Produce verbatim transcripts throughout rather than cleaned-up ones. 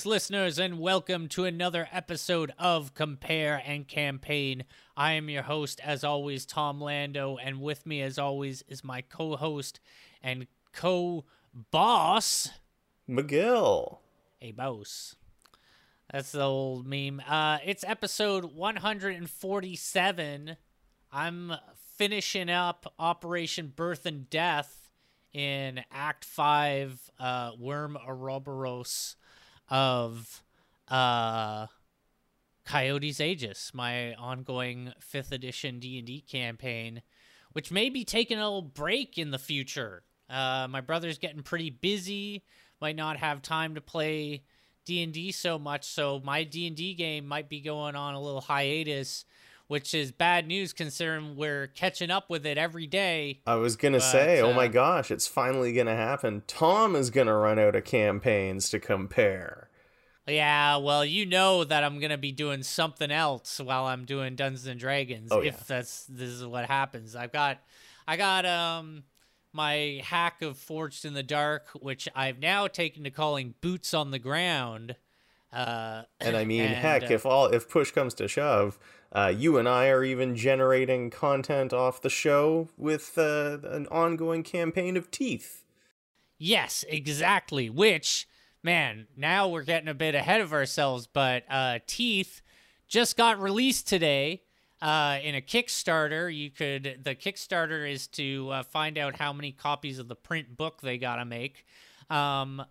Greetings, listeners, and welcome to another episode of Compare and Campaign. I am your host, as always, Tom Lando, and with me, as always, is my co-host and co-boss, Magill. Hey, boss. That's the old meme. Uh, it's episode one forty-seven. I'm finishing up Operation Birth and Death in Act Five, uh, Worm Ouroboros of uh, Coyote's Aegis, my ongoing fifth edition D and D campaign, which may be taking a little break in the future. Uh, my brother's getting pretty busy, might not have time to play D and D so much, so my D and D game might be going on a little hiatus, which is bad news considering we're catching up with it every day. I was going to say, uh, oh my gosh, it's finally going to happen. Tom is going to run out of campaigns to compare. Yeah, well, you know that I'm going to be doing something else while I'm doing Dungeons and Dragons, oh, if yeah. that's this is what happens. I've got I got um my hack of Forged in the Dark, which I've now taken to calling Boots on the Ground. Uh, and I mean, and, heck, uh, if all if push comes to shove, uh, you and I are even generating content off the show with uh, an ongoing campaign of Teeth. Yes, exactly. Which, man, now we're getting a bit ahead of ourselves, but uh, Teeth just got released today uh, in a Kickstarter. You could the Kickstarter is to uh, find out how many copies of the print book they gotta make. Um,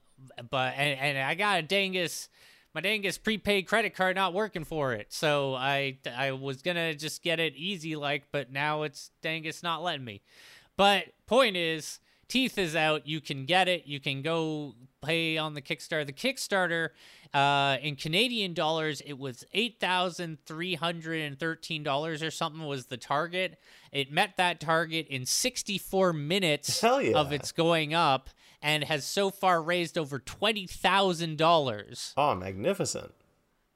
but and, and I got a dangus. My dangus prepaid credit card not working for it, so I I was gonna just get it easy like, but now it's dangus not letting me. But point is, Teeth is out. You can get it. You can go pay on the Kickstarter. The Kickstarter, uh, in Canadian dollars, it was eight thousand three hundred and thirteen dollars or something was the target. It met that target in sixty-four minutes Hell yeah. of its going up, and has so far raised over twenty thousand dollars. Oh, magnificent.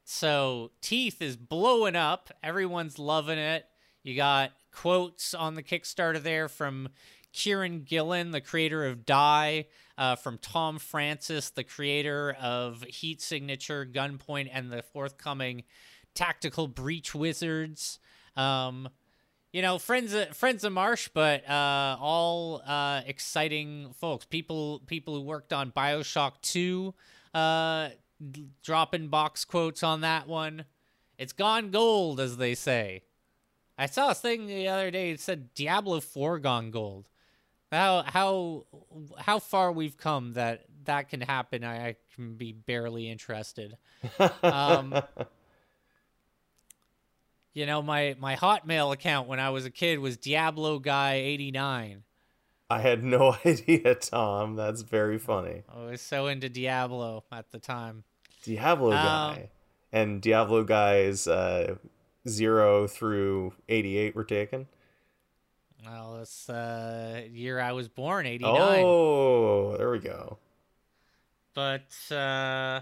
So Teeth is blowing up. Everyone's loving it. You got quotes on the Kickstarter there from Kieran Gillen, the creator of Die, uh, from Tom Francis, the creator of Heat Signature, Gunpoint, and the forthcoming Tactical Breach Wizards. Um... You know, friends, of, friends of Marsh, but uh, all uh, exciting folks. People, people who worked on Bioshock two, uh, dropping box quotes on that one. It's gone gold, as they say. I saw a thing the other day that said Diablo four gone gold. How how how far we've come that that can happen. I, I can be barely interested. Um, You know, my, my Hotmail account when I was a kid was Diablo Guy eighty-nine. I had no idea, Tom. That's very funny. I was so into Diablo at the time. Diablo um, Guy. And Diablo Guys uh, zero through eighty-eight were taken? Well, that's the uh, year I was born, eighty-nine. Oh, there we go. But... Uh,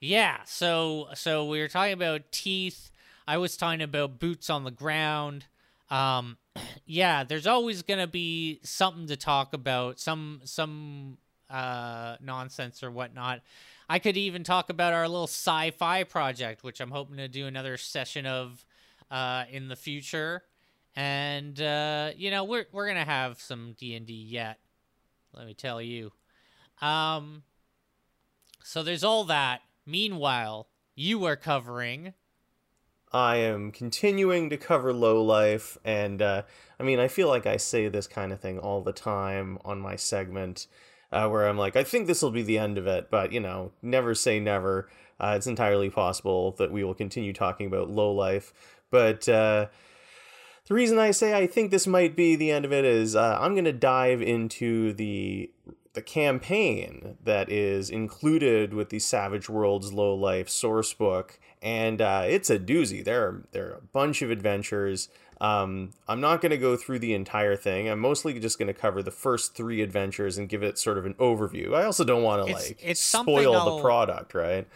yeah, so, so we were talking about Teeth... I was talking about Boots on the Ground. Um, yeah, there's always going to be something to talk about, some some uh, nonsense or whatnot. I could even talk about our little sci-fi project, which I'm hoping to do another session of uh, in the future. And, uh, you know, we're, we're going to have some D and D yet, let me tell you. Um, so there's all that. Meanwhile, you are covering... I am continuing to cover Low Life, and uh, I mean, I feel like I say this kind of thing all the time on my segment, uh, where I'm like, I think this will be the end of it, but, you know, never say never. Uh, it's entirely possible that we will continue talking about Low Life, but uh, the reason I say I think this might be the end of it is uh, I'm going to dive into the... the campaign that is included with the Savage Worlds Low Life sourcebook, and uh, it's a doozy. There are, there are a bunch of adventures. Um, I'm not going to go through the entire thing. I'm mostly just going to cover the first three adventures and give it sort of an overview. I also don't want to like it's spoil I'll, the product, right?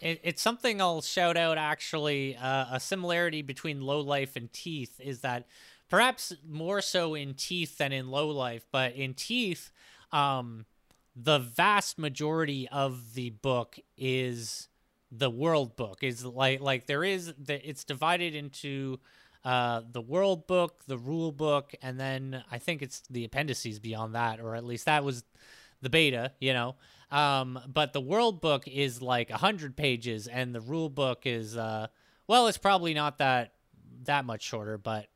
It, it's something I'll shout out, actually. Uh, a similarity between Low Life and Teeth is that perhaps more so in Teeth than in Low Life, but in Teeth... Um, the vast majority of the book is the world book. Is like like there is the, it's divided into uh, the world book, the rule book, and then I think it's the appendices beyond that, or at least that was the beta, you know. Um, but the world book is like a hundred pages, and the rule book is uh, well, it's probably not that that much shorter. But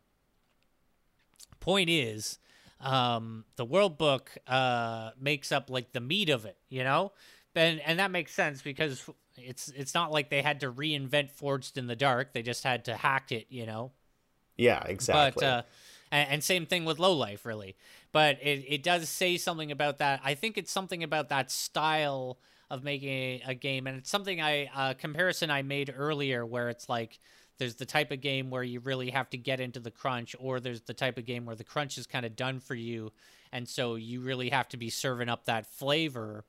point is, um, the world book uh, makes up like the meat of it, you know, and and that makes sense because it's it's not like they had to reinvent Forged in the Dark; they just had to hack it, you know. Yeah, exactly. But, uh, and, and same thing with Low Life, really. But it, it does say something about that. I think it's something about that style of making a, a game. And it's something I, uh, comparison I made earlier where it's like, there's the type of game where you really have to get into the crunch, or there's the type of game where the crunch is kind of done for you. And so you really have to be serving up that flavor.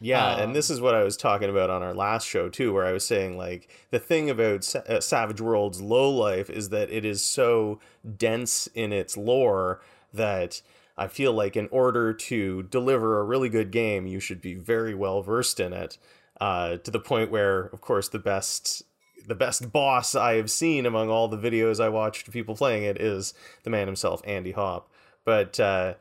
Yeah, um, and this is what I was talking about on our last show, too, where I was saying, like, the thing about Sa- uh, Savage Worlds Low Life is that it is so dense in its lore that I feel like in order to deliver a really good game, you should be very well versed in it, uh, to the point where, of course, the best the best boss I have seen among all the videos I watched of people playing it is the man himself, Andy Hopp. But uh,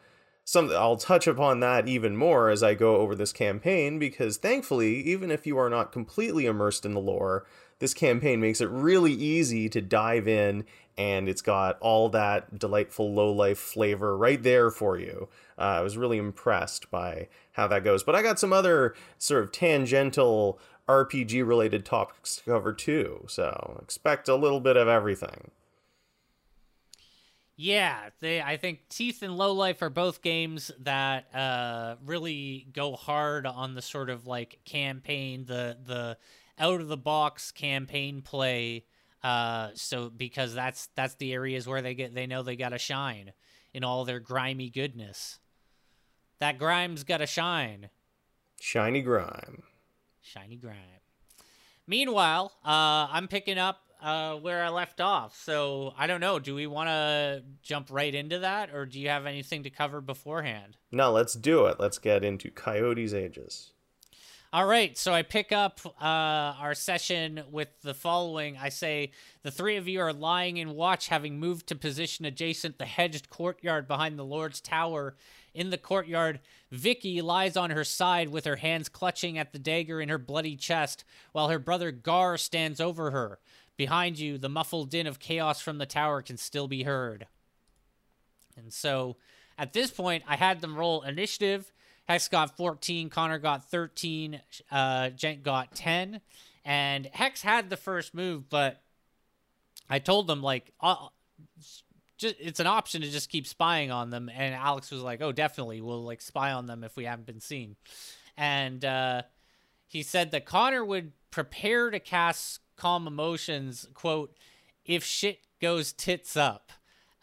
some, I'll touch upon that even more as I go over this campaign, because thankfully, even if you are not completely immersed in the lore, this campaign makes it really easy to dive in, and it's got all that delightful low-life flavor right there for you. Uh, I was really impressed by how that goes. But I got some other sort of tangential R P G-related topics to cover too, so expect a little bit of everything. Yeah, they, I think Teeth and Low Life are both games that uh, really go hard on the sort of like campaign, the the out-of-the-box campaign play. Uh, so because that's that's the areas where they get they know they gotta shine in all their grimy goodness. That grime's gotta shine. Shiny grime. Shiny grime. Meanwhile, uh, I'm picking up uh, where I left off. So I don't know. Do we want to jump right into that, or do you have anything to cover beforehand? No, let's do it. Let's get into Coyote's Aegis. All right, so I pick up uh, our session with the following. I say, the three of you are lying in watch, having moved to position adjacent the hedged courtyard behind the Lord's Tower. In the courtyard, Vicky lies on her side with her hands clutching at the dagger in her bloody chest, while her brother Gar stands over her. Behind you, the muffled din of chaos from the tower can still be heard. And so, at this point, I had them roll initiative. Hex got fourteen, Connor got thirteen, uh, Jenk got ten, and Hex had the first move, but I told them, like, uh, just, it's an option to just keep spying on them, and Alex was like, oh, definitely, we'll, like, spy on them if we haven't been seen. And uh, he said that Connor would prepare to cast Calm Emotions, quote, if shit goes tits up.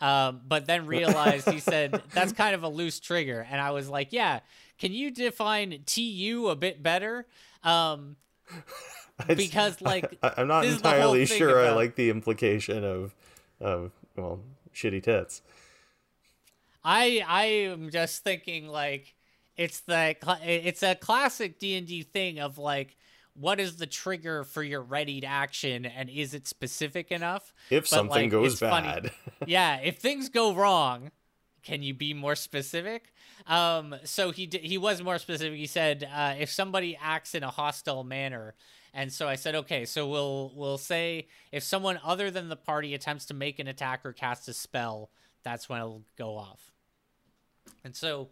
Um, but then realized, he said, that's kind of a loose trigger. And I was like, yeah, can you define T U a bit better? Um, because, like, I, I'm not entirely sure about, I like the implication of, of, well, shitty tits. I, I am just thinking, like, it's the, it's a classic D and D thing of, like, what is the trigger for your readied action, and is it specific enough? If but something like, goes bad. Yeah, if things go wrong, can you be more specific? Um, so he d- he was more specific. He said, uh, if somebody acts in a hostile manner, and so I said, okay, so we'll we'll say if someone other than the party attempts to make an attack or cast a spell, that's when it'll go off. And so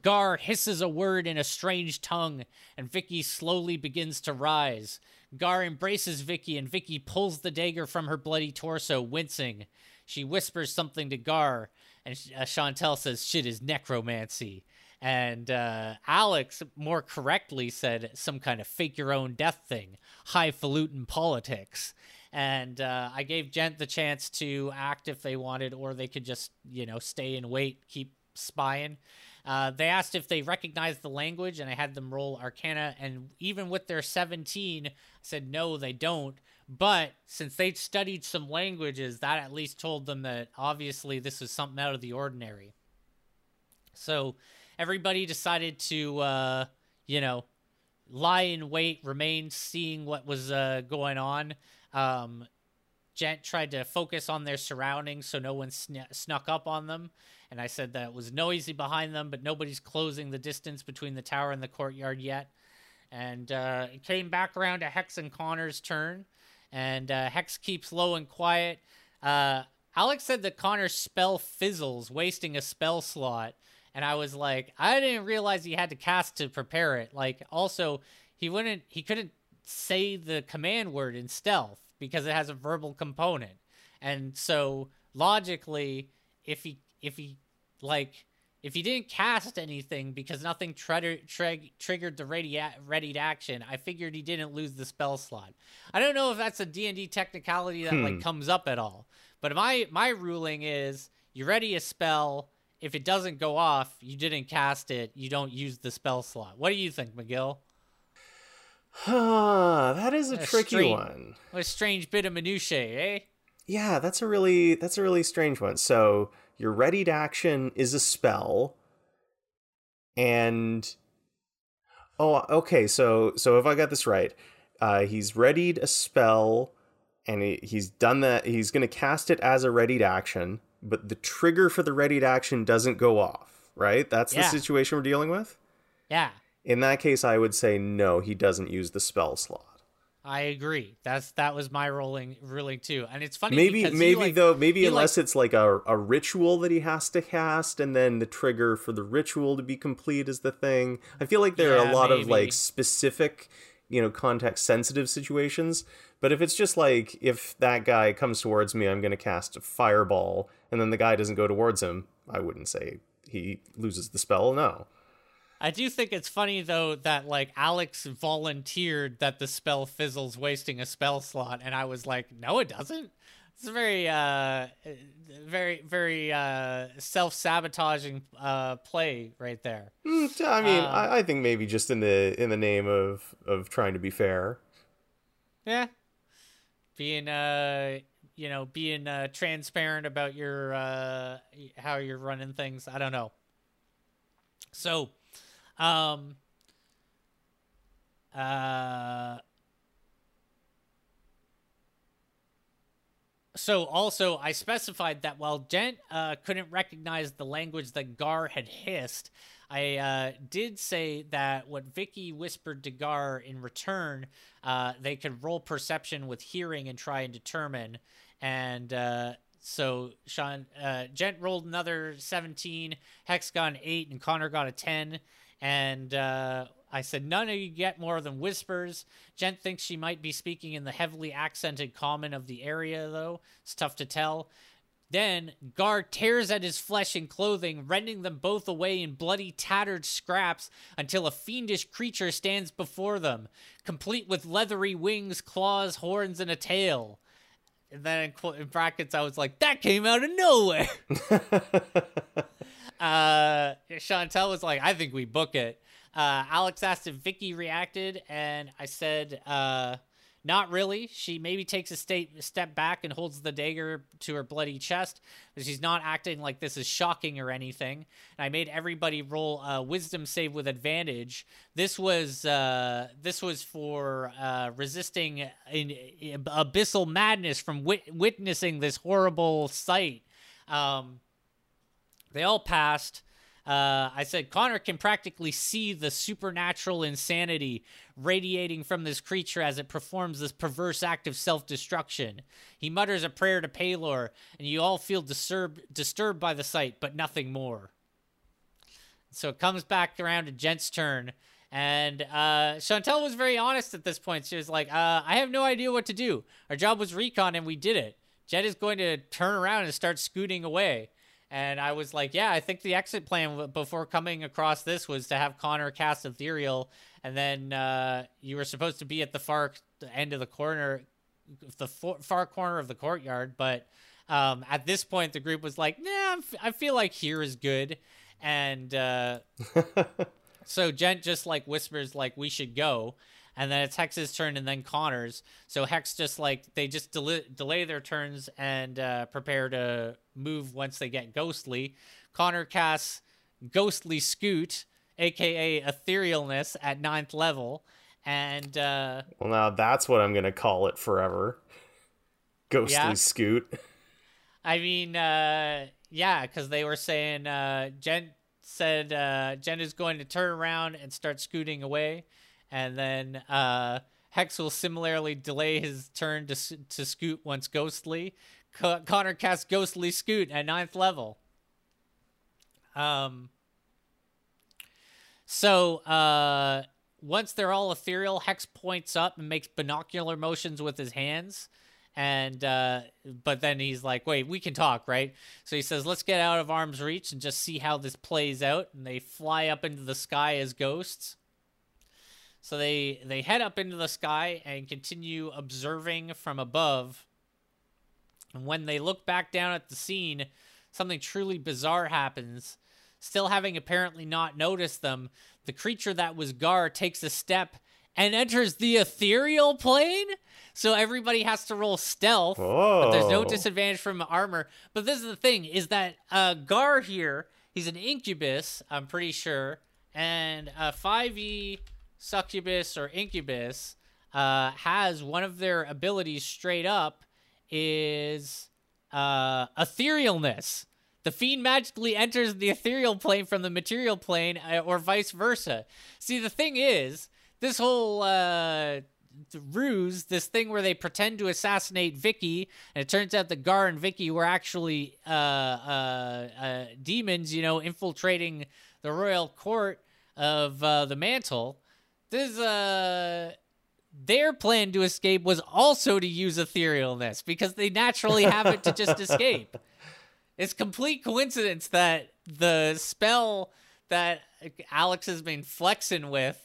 Gar hisses a word in a strange tongue, and Vicky slowly begins to rise. Gar embraces Vicky, and Vicky pulls the dagger from her bloody torso, wincing. She whispers something to Gar, and uh, Chantel says, shit is necromancy. And uh, Alex, more correctly, said some kind of fake-your-own-death thing, highfalutin politics. And uh, I gave Gent the chance to act if they wanted, or they could just, you know, stay and wait, keep spying. Uh, they asked if they recognized the language, and I had them roll Arcana, and even with their seventeen, I said no, they don't. But since they'd studied some languages, that at least told them that obviously this is something out of the ordinary. So everybody decided to, uh, you know, lie in wait, remain seeing what was uh, going on. Um, Gent tried to focus on their surroundings so no one sn snuck up on them. And I said that it was noisy behind them, but nobody's closing the distance between the tower and the courtyard yet. And uh, it came back around to Hex and Connor's turn. And uh, Hex keeps low and quiet. Uh, Alex said that Connor's spell fizzles, wasting a spell slot. And I was like, I didn't realize he had to cast to prepare it. Like, also, he wouldn't, he couldn't say the command word in stealth because it has a verbal component. And so, logically, if he, if he, like, if he didn't cast anything because nothing tri tri triggered the readied action, I figured he didn't lose the spell slot. I don't know if that's a D and D technicality that hmm. like comes up at all. But my my ruling is, you ready a spell. If it doesn't go off, you didn't cast it, you don't use the spell slot. What do you think, Magill? Huh, that is a, a tricky strange, one. A strange bit of minutiae, eh? Yeah, that's a really that's a really strange one. So your readied action is a spell, and oh, okay. So so if I got this right, uh, he's readied a spell, and he, he's done that. He's going to cast it as a readied action. But the trigger for the readied action doesn't go off, right? That's yeah. the situation we're dealing with? Yeah. In that case, I would say no, he doesn't use the spell slot. I agree. That's that was my ruling ruling too. And it's funny maybe because maybe like, though maybe unless like, it's like a a ritual that he has to cast and then the trigger for the ritual to be complete is the thing. I feel like there yeah, are a lot maybe. of like specific, you know, context sensitive situations. But if it's just like, if that guy comes towards me, I'm going to cast a fireball, and then the guy doesn't go towards him, I wouldn't say he loses the spell, no. I do think it's funny, though, that, like, Alex volunteered that the spell fizzles wasting a spell slot, and I was like, no, it doesn't. It's a very, uh, very, very uh, self-sabotaging uh, play right there. Mm, I mean, um, I, I think maybe just in the in the name of, of trying to be fair. Yeah. Being, uh, you know, being uh, transparent about your uh, how you're running things. I don't know. So, um, uh, so also I specified that while Gent uh, couldn't recognize the language that Gar had hissed, I uh, did say that what Vicky whispered to Gar in return, uh, they could roll perception with hearing and try and determine. And uh, so Sean, uh, Gent rolled another seventeen, Hex got an eight, and Connor got a ten. And uh, I said, none of you get more than whispers. Gent thinks she might be speaking in the heavily accented common of the area, though. It's tough to tell. Then, Gar tears at his flesh and clothing, rending them both away in bloody, tattered scraps until a fiendish creature stands before them, complete with leathery wings, claws, horns, and a tail. And then in brackets, I was like, that came out of nowhere! uh, Chantel was like, I think we book it. Uh, Alex asked if Vicky reacted, and I said, uh... not really. She maybe takes a state, step back and holds the dagger to her bloody chest, but she's not acting like this is shocking or anything. And I made everybody roll a wisdom save with advantage. This was uh, this was for uh, resisting in, in abyssal madness from wit witnessing this horrible sight. Um, they all passed. Uh, I said, Connor can practically see the supernatural insanity radiating from this creature as it performs this perverse act of self-destruction. He mutters a prayer to Paylor, and you all feel disturbed, disturbed by the sight, but nothing more. So it comes back around to Gent's turn, and uh, Chantel was very honest at this point. She was like, uh, I have no idea what to do. Our job was recon, and we did it. Gent is going to turn around and start scooting away. And I was like, yeah, I think the exit plan before coming across this was to have Connor cast Ethereal, and then uh, you were supposed to be at the far end of the corner, the far corner of the courtyard. But um, at this point, the group was like, nah, I feel like here is good. And uh, so Gent just like whispers like, we should go. And then it's Hex's turn and then Connor's. So Hex just like, they just del delay their turns and uh, prepare to move once they get ghostly. Connor casts Ghostly Scoot aka Etherealness, at ninth level. And uh well, now that's what I'm gonna call it forever. Ghostly yeah. Scoot. I mean, uh yeah, because they were saying uh Jen said uh Jen is going to turn around and start scooting away, and then uh Hex will similarly delay his turn to to scoot once Ghostly. Co Connor casts Ghostly Scoot at ninth level. Um so uh once they're all ethereal, Hex points up and makes binocular motions with his hands. And, uh, but then he's like, wait, we can talk, right? So he says, let's get out of arm's reach and just see how this plays out. And they fly up into the sky as ghosts. So they, they head up into the sky and continue observing from above. And when they look back down at the scene, something truly bizarre happens. Still having apparently not noticed them, the creature that was Gar takes a step and enters the ethereal plane. So everybody has to roll stealth. Oh. But there's no disadvantage from armor. But this is the thing, is that uh, Gar here, he's an incubus, I'm pretty sure. And a five E succubus or incubus uh, has one of their abilities straight up is uh, etherealness. The fiend magically enters the ethereal plane from the material plane, uh, or vice versa. See, the thing is, this whole uh, ruse, this thing where they pretend to assassinate Vicky, and it turns out that Gar and Vicky were actually uh, uh, uh, demons, you know, infiltrating the royal court of uh, the Mantle. This, uh, their plan to escape was also to use etherealness, because they naturally have it to just escape. It's complete coincidence that the spell that Alex has been flexing with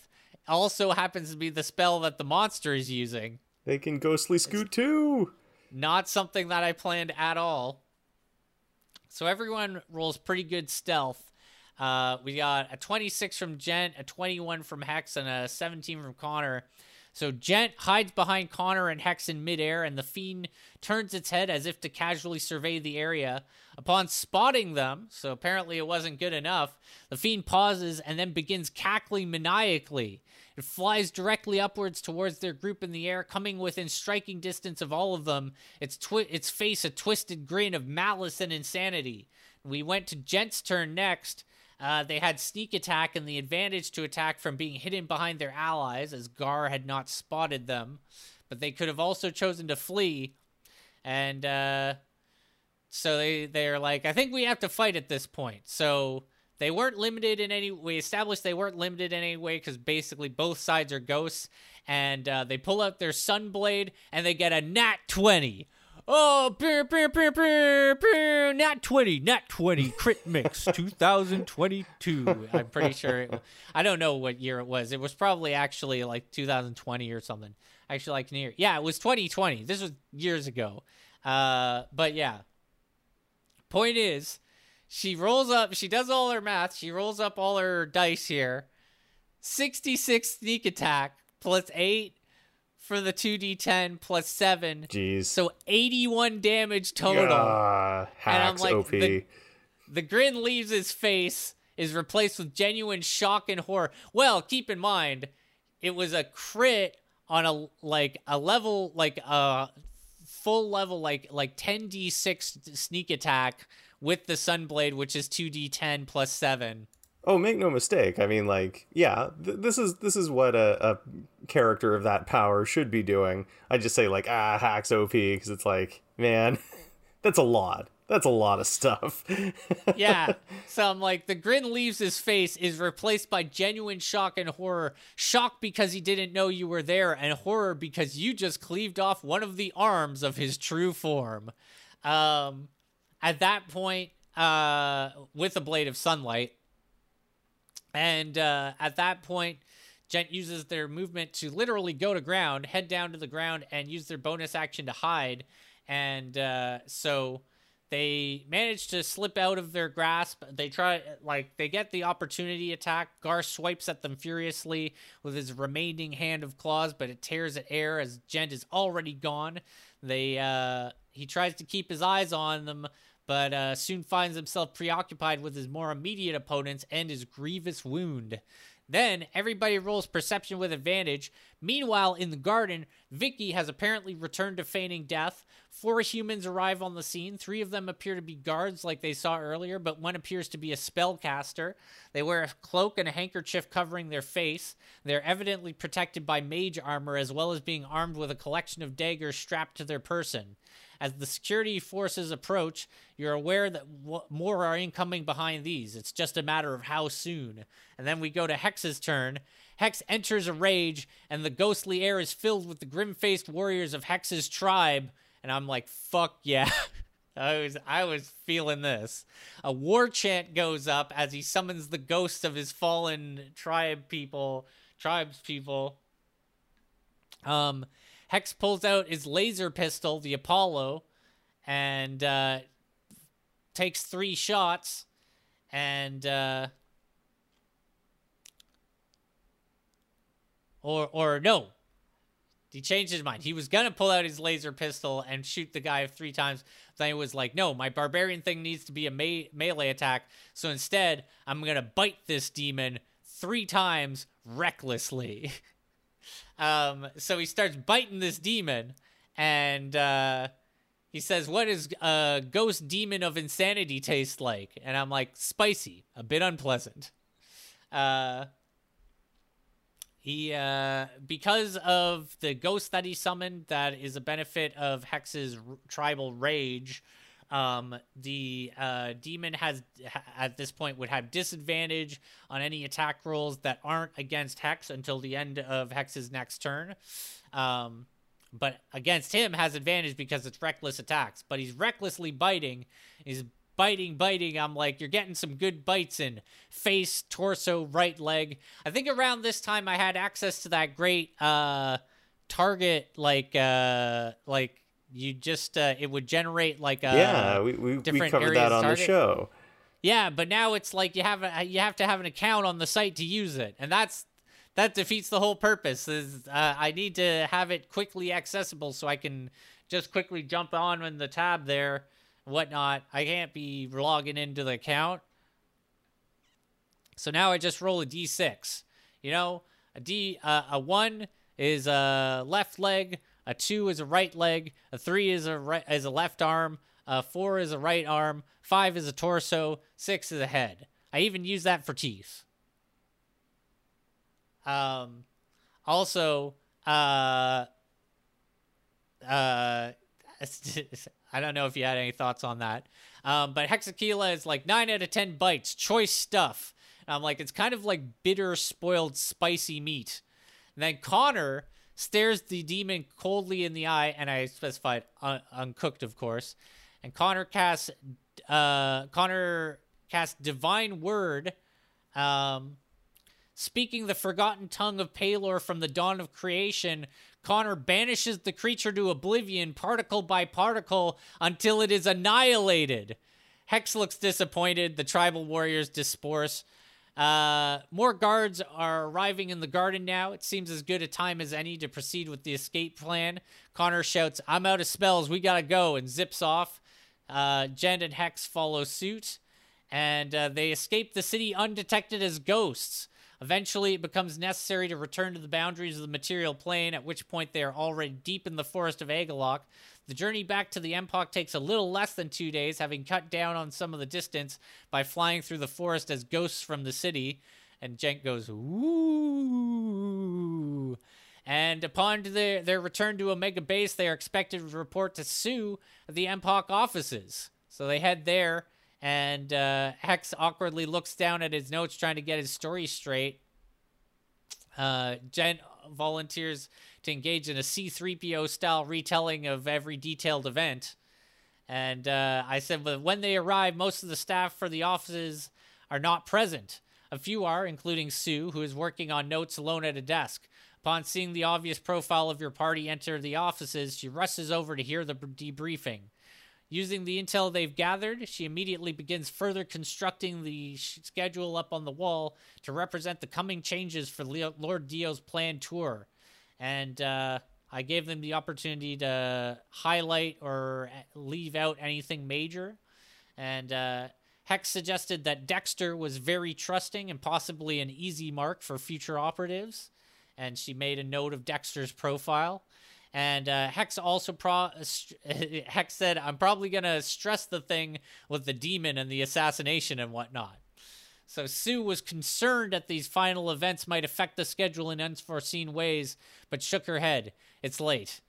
also happens to be the spell that the monster is using. They can ghostly scoot it's too. Not something that I planned at all. So everyone rolls pretty good stealth. Uh, we got a twenty-six from Gent, a twenty-one from Hex, and a seventeen from Connor. So Gent hides behind Connor and Hex in midair, and the fiend turns its head as if to casually survey the area. Upon spotting them, so apparently it wasn't good enough, the fiend pauses and then begins cackling maniacally. It flies directly upwards towards their group in the air, coming within striking distance of all of them, its, twi its face a twisted grin of malice and insanity. We went to Gent's turn next. Uh, they had sneak attack and the advantage to attack from being hidden behind their allies, as Gar had not spotted them. But they could have also chosen to flee. And uh, so they, they're like, I think we have to fight at this point. So they weren't limited in any way. We established they weren't limited in any way, because basically both sides are ghosts. And uh, they pull out their sunblade and they get a nat twenty. Oh, pew, pew, pew, pew, pew. nat twenty, nat twenty, crit mix, two thousand twenty-two. I'm pretty sure. It, I don't know what year it was. It was probably actually like two thousand twenty or something. Actually, like near. Yeah, it was twenty twenty. This was years ago. Uh, but yeah. Point is, she rolls up. She does all her math. She rolls up all her dice here. sixty-six sneak attack plus eight. For the two D ten plus seven. Jeez. So eighty-one damage total. Uh, hacks, and I'm like, O P. The, the grin leaves his face, is replaced with genuine shock and horror. Well, keep in mind, it was a crit on a like a level, like a full level, like like ten D six sneak attack with the Sunblade, which is two D ten plus seven. Oh, make no mistake. I mean, like, yeah, th this is this is what a, a character of that power should be doing. I just say, like, ah, hacks O P, because it's like, man, that's a lot. That's a lot of stuff. Yeah. So I'm like, the grin leaves his face, is replaced by genuine shock and horror. Shock because he didn't know you were there, and horror because you just cleaved off one of the arms of his true form. Um, at that point, uh, with a blade of sunlight. And uh, at that point, Gent uses their movement to literally go to ground, head down to the ground, and use their bonus action to hide. And uh, so they manage to slip out of their grasp. They try, like, they get the opportunity attack. Gar swipes at them furiously with his remaining hand of claws, but it tears at air as Gent is already gone. They uh, he tries to keep his eyes on them, but uh, soon finds himself preoccupied with his more immediate opponents and his grievous wound. Then, everybody rolls perception with advantage. Meanwhile, in the garden, Vicky has apparently returned to feigning death. Four humans arrive on the scene. Three of them appear to be guards like they saw earlier, but one appears to be a spellcaster. They wear a cloak and a handkerchief covering their face. They're evidently protected by mage armor, as well as being armed with a collection of daggers strapped to their person. As the security forces approach, you're aware that w- more are incoming behind these. It's just a matter of how soon. And then we go to Hex's turn. Hex enters a rage, and the ghostly air is filled with the grim-faced warriors of Hex's tribe. And I'm like, fuck yeah. I was, I was feeling this. A war chant goes up as he summons the ghosts of his fallen tribe people, tribes people. Um... Hex pulls out his laser pistol, the Apollo, and uh, takes three shots. And uh, or or no, he changed his mind. He was gonna pull out his laser pistol and shoot the guy three times. Then he was like, "No, my barbarian thing needs to be a me- melee attack. So instead, I'm gonna bite this demon three times recklessly." Um, so he starts biting this demon, and uh, he says, "What does a ghost demon of insanity taste like?" And I'm like, "Spicy, a bit unpleasant." Uh, he, uh, because of the ghost that he summoned, that is a benefit of Hex's r- tribal rage. Um, the uh, demon has at this point would have disadvantage on any attack rolls that aren't against Hex until the end of Hex's next turn. Um, but against him has advantage because it's reckless attacks. But he's recklessly biting. He's biting, biting. I'm like, you're getting some good bites in face, torso, right leg. I think around this time I had access to that great uh, target, like uh, like. You just, uh, it would generate like a yeah, we, we, different we covered that on target. The show. Yeah, but now it's like you have a, you have to have an account on the site to use it, and that's that defeats the whole purpose. Is uh, I need to have it quickly accessible so I can just quickly jump on in the tab there, and whatnot. I can't be logging into the account, so now I just roll a d six. You know, a d uh, a one is a left leg. A two is a right leg, a three is a right, is a left arm, a four is a right arm, five is a torso, six is a head. I even use that for teeth. Um, also, uh, uh, I don't know if you had any thoughts on that, um, but Hexakila is like nine out of ten bites, choice stuff. And I'm like, it's kind of like bitter, spoiled, spicy meat. And then Connor stares the demon coldly in the eye, and I specified un- uncooked, of course. And Connor casts, uh, Connor casts Divine Word, um, speaking the forgotten tongue of Palor from the dawn of creation. Connor banishes the creature to oblivion, particle by particle, until it is annihilated. Hex looks disappointed. The tribal warriors disperse. Uh, more guards are arriving in the garden now. It seems as good a time as any to proceed with the escape plan. Connor shouts, "I'm out of spells, we gotta go," and zips off. Uh, Jen and Hex follow suit, and uh, they escape the city undetected as ghosts. Eventually, it becomes necessary to return to the boundaries of the material plane, at which point they are already deep in the forest of Agaloch. The journey back to the M P O C takes a little less than two days, having cut down on some of the distance by flying through the forest as ghosts from the city. And Jenk goes, "Ooh." And upon their, their return to Omega Base, they are expected to report to Sue at the M P O C offices. So they head there. And uh, Hex awkwardly looks down at his notes, trying to get his story straight. Uh, Jen volunteers to engage in a C three P O-style retelling of every detailed event. And uh, I said, but when they arrive, most of the staff for the offices are not present. A few are, including Sue, who is working on notes alone at a desk. Upon seeing the obvious profile of your party enter the offices, she rushes over to hear the debriefing. Using the intel they've gathered, she immediately begins further constructing the schedule up on the wall to represent the coming changes for Leo- Lord Dio's planned tour. And uh, I gave them the opportunity to highlight or leave out anything major. And uh, Hex suggested that Dexter was very trusting and possibly an easy mark for future operatives. And she made a note of Dexter's profile. And uh, Hex also pro Hex said, I'm probably going to stress the thing with the demon and the assassination and whatnot. So Sue was concerned that these final events might affect the schedule in unforeseen ways, but shook her head. It's late.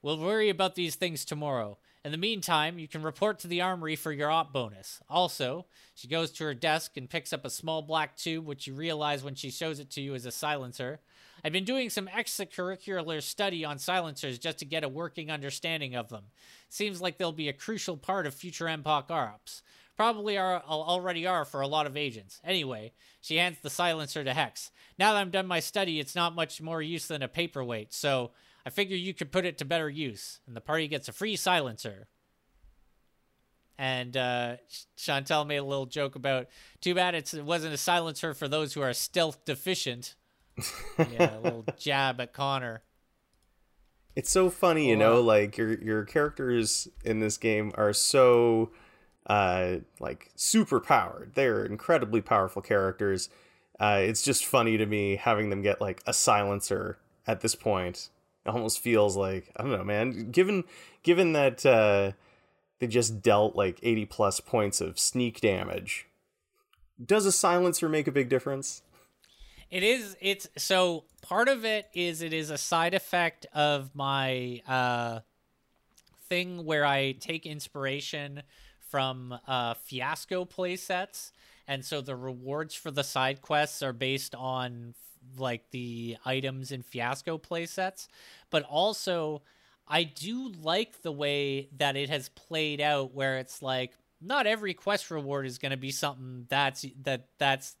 We'll worry about these things tomorrow. In the meantime, you can report to the armory for your op bonus. Also, she goes to her desk and picks up a small black tube, which you realize when she shows it to you is a silencer. I've been doing some extracurricular study on silencers just to get a working understanding of them. Seems like they'll be a crucial part of future M P O C ops. Probably are already are for a lot of agents. Anyway, she hands the silencer to Hex. Now that I'm done my study, it's not much more use than a paperweight, so I figure you could put it to better use. And the party gets a free silencer. And uh, Chantel made a little joke about, too bad it's, it wasn't a silencer for those who are stealth deficient. Yeah, a little jab at Connor. It's so funny, you know, like your your characters in this game are so... Uh, like super powered. They're incredibly powerful characters. Uh, it's just funny to me having them get like a silencer at this point. It almost feels like, I don't know, man, given, given that, uh, they just dealt like eighty plus points of sneak damage. Does a silencer make a big difference? It is. It's so part of it is, it is a side effect of my, uh, thing where I take inspiration from uh, Fiasco playsets, and so the rewards for the side quests are based on like the items in Fiasco playsets. But also, I do like the way that it has played out, where it's like not every quest reward is going to be something that's that that's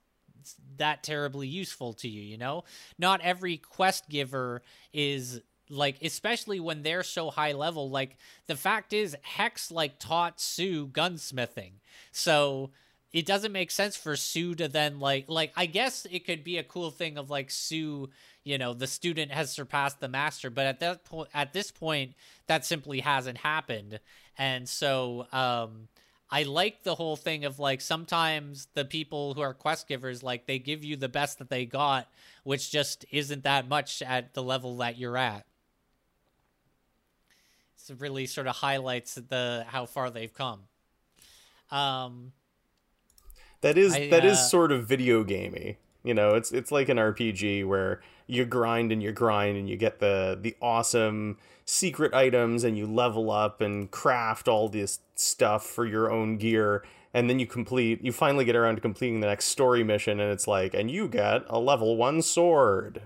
that terribly useful to you. You know, not every quest giver is. Like, especially when they're so high level, like, the fact is, Hex, like, taught Sue gunsmithing. So it doesn't make sense for Sue to then, like, like, I guess it could be a cool thing of, like, Sue, you know, the student has surpassed the master. But at that point, at this point, that simply hasn't happened. And so, um... I like the whole thing of, like, sometimes the people who are quest givers, like, they give you the best that they got, which just isn't that much at the level that you're at. So it really sort of highlights the how far they've come. Um, that is I, that uh, is sort of video gamey. You know, it's it's like an R P G where you grind and you grind and you get the the awesome secret items and you level up and craft all this stuff for your own gear, and then you complete you finally get around to completing the next story mission, and it's like, and you get a level one sword.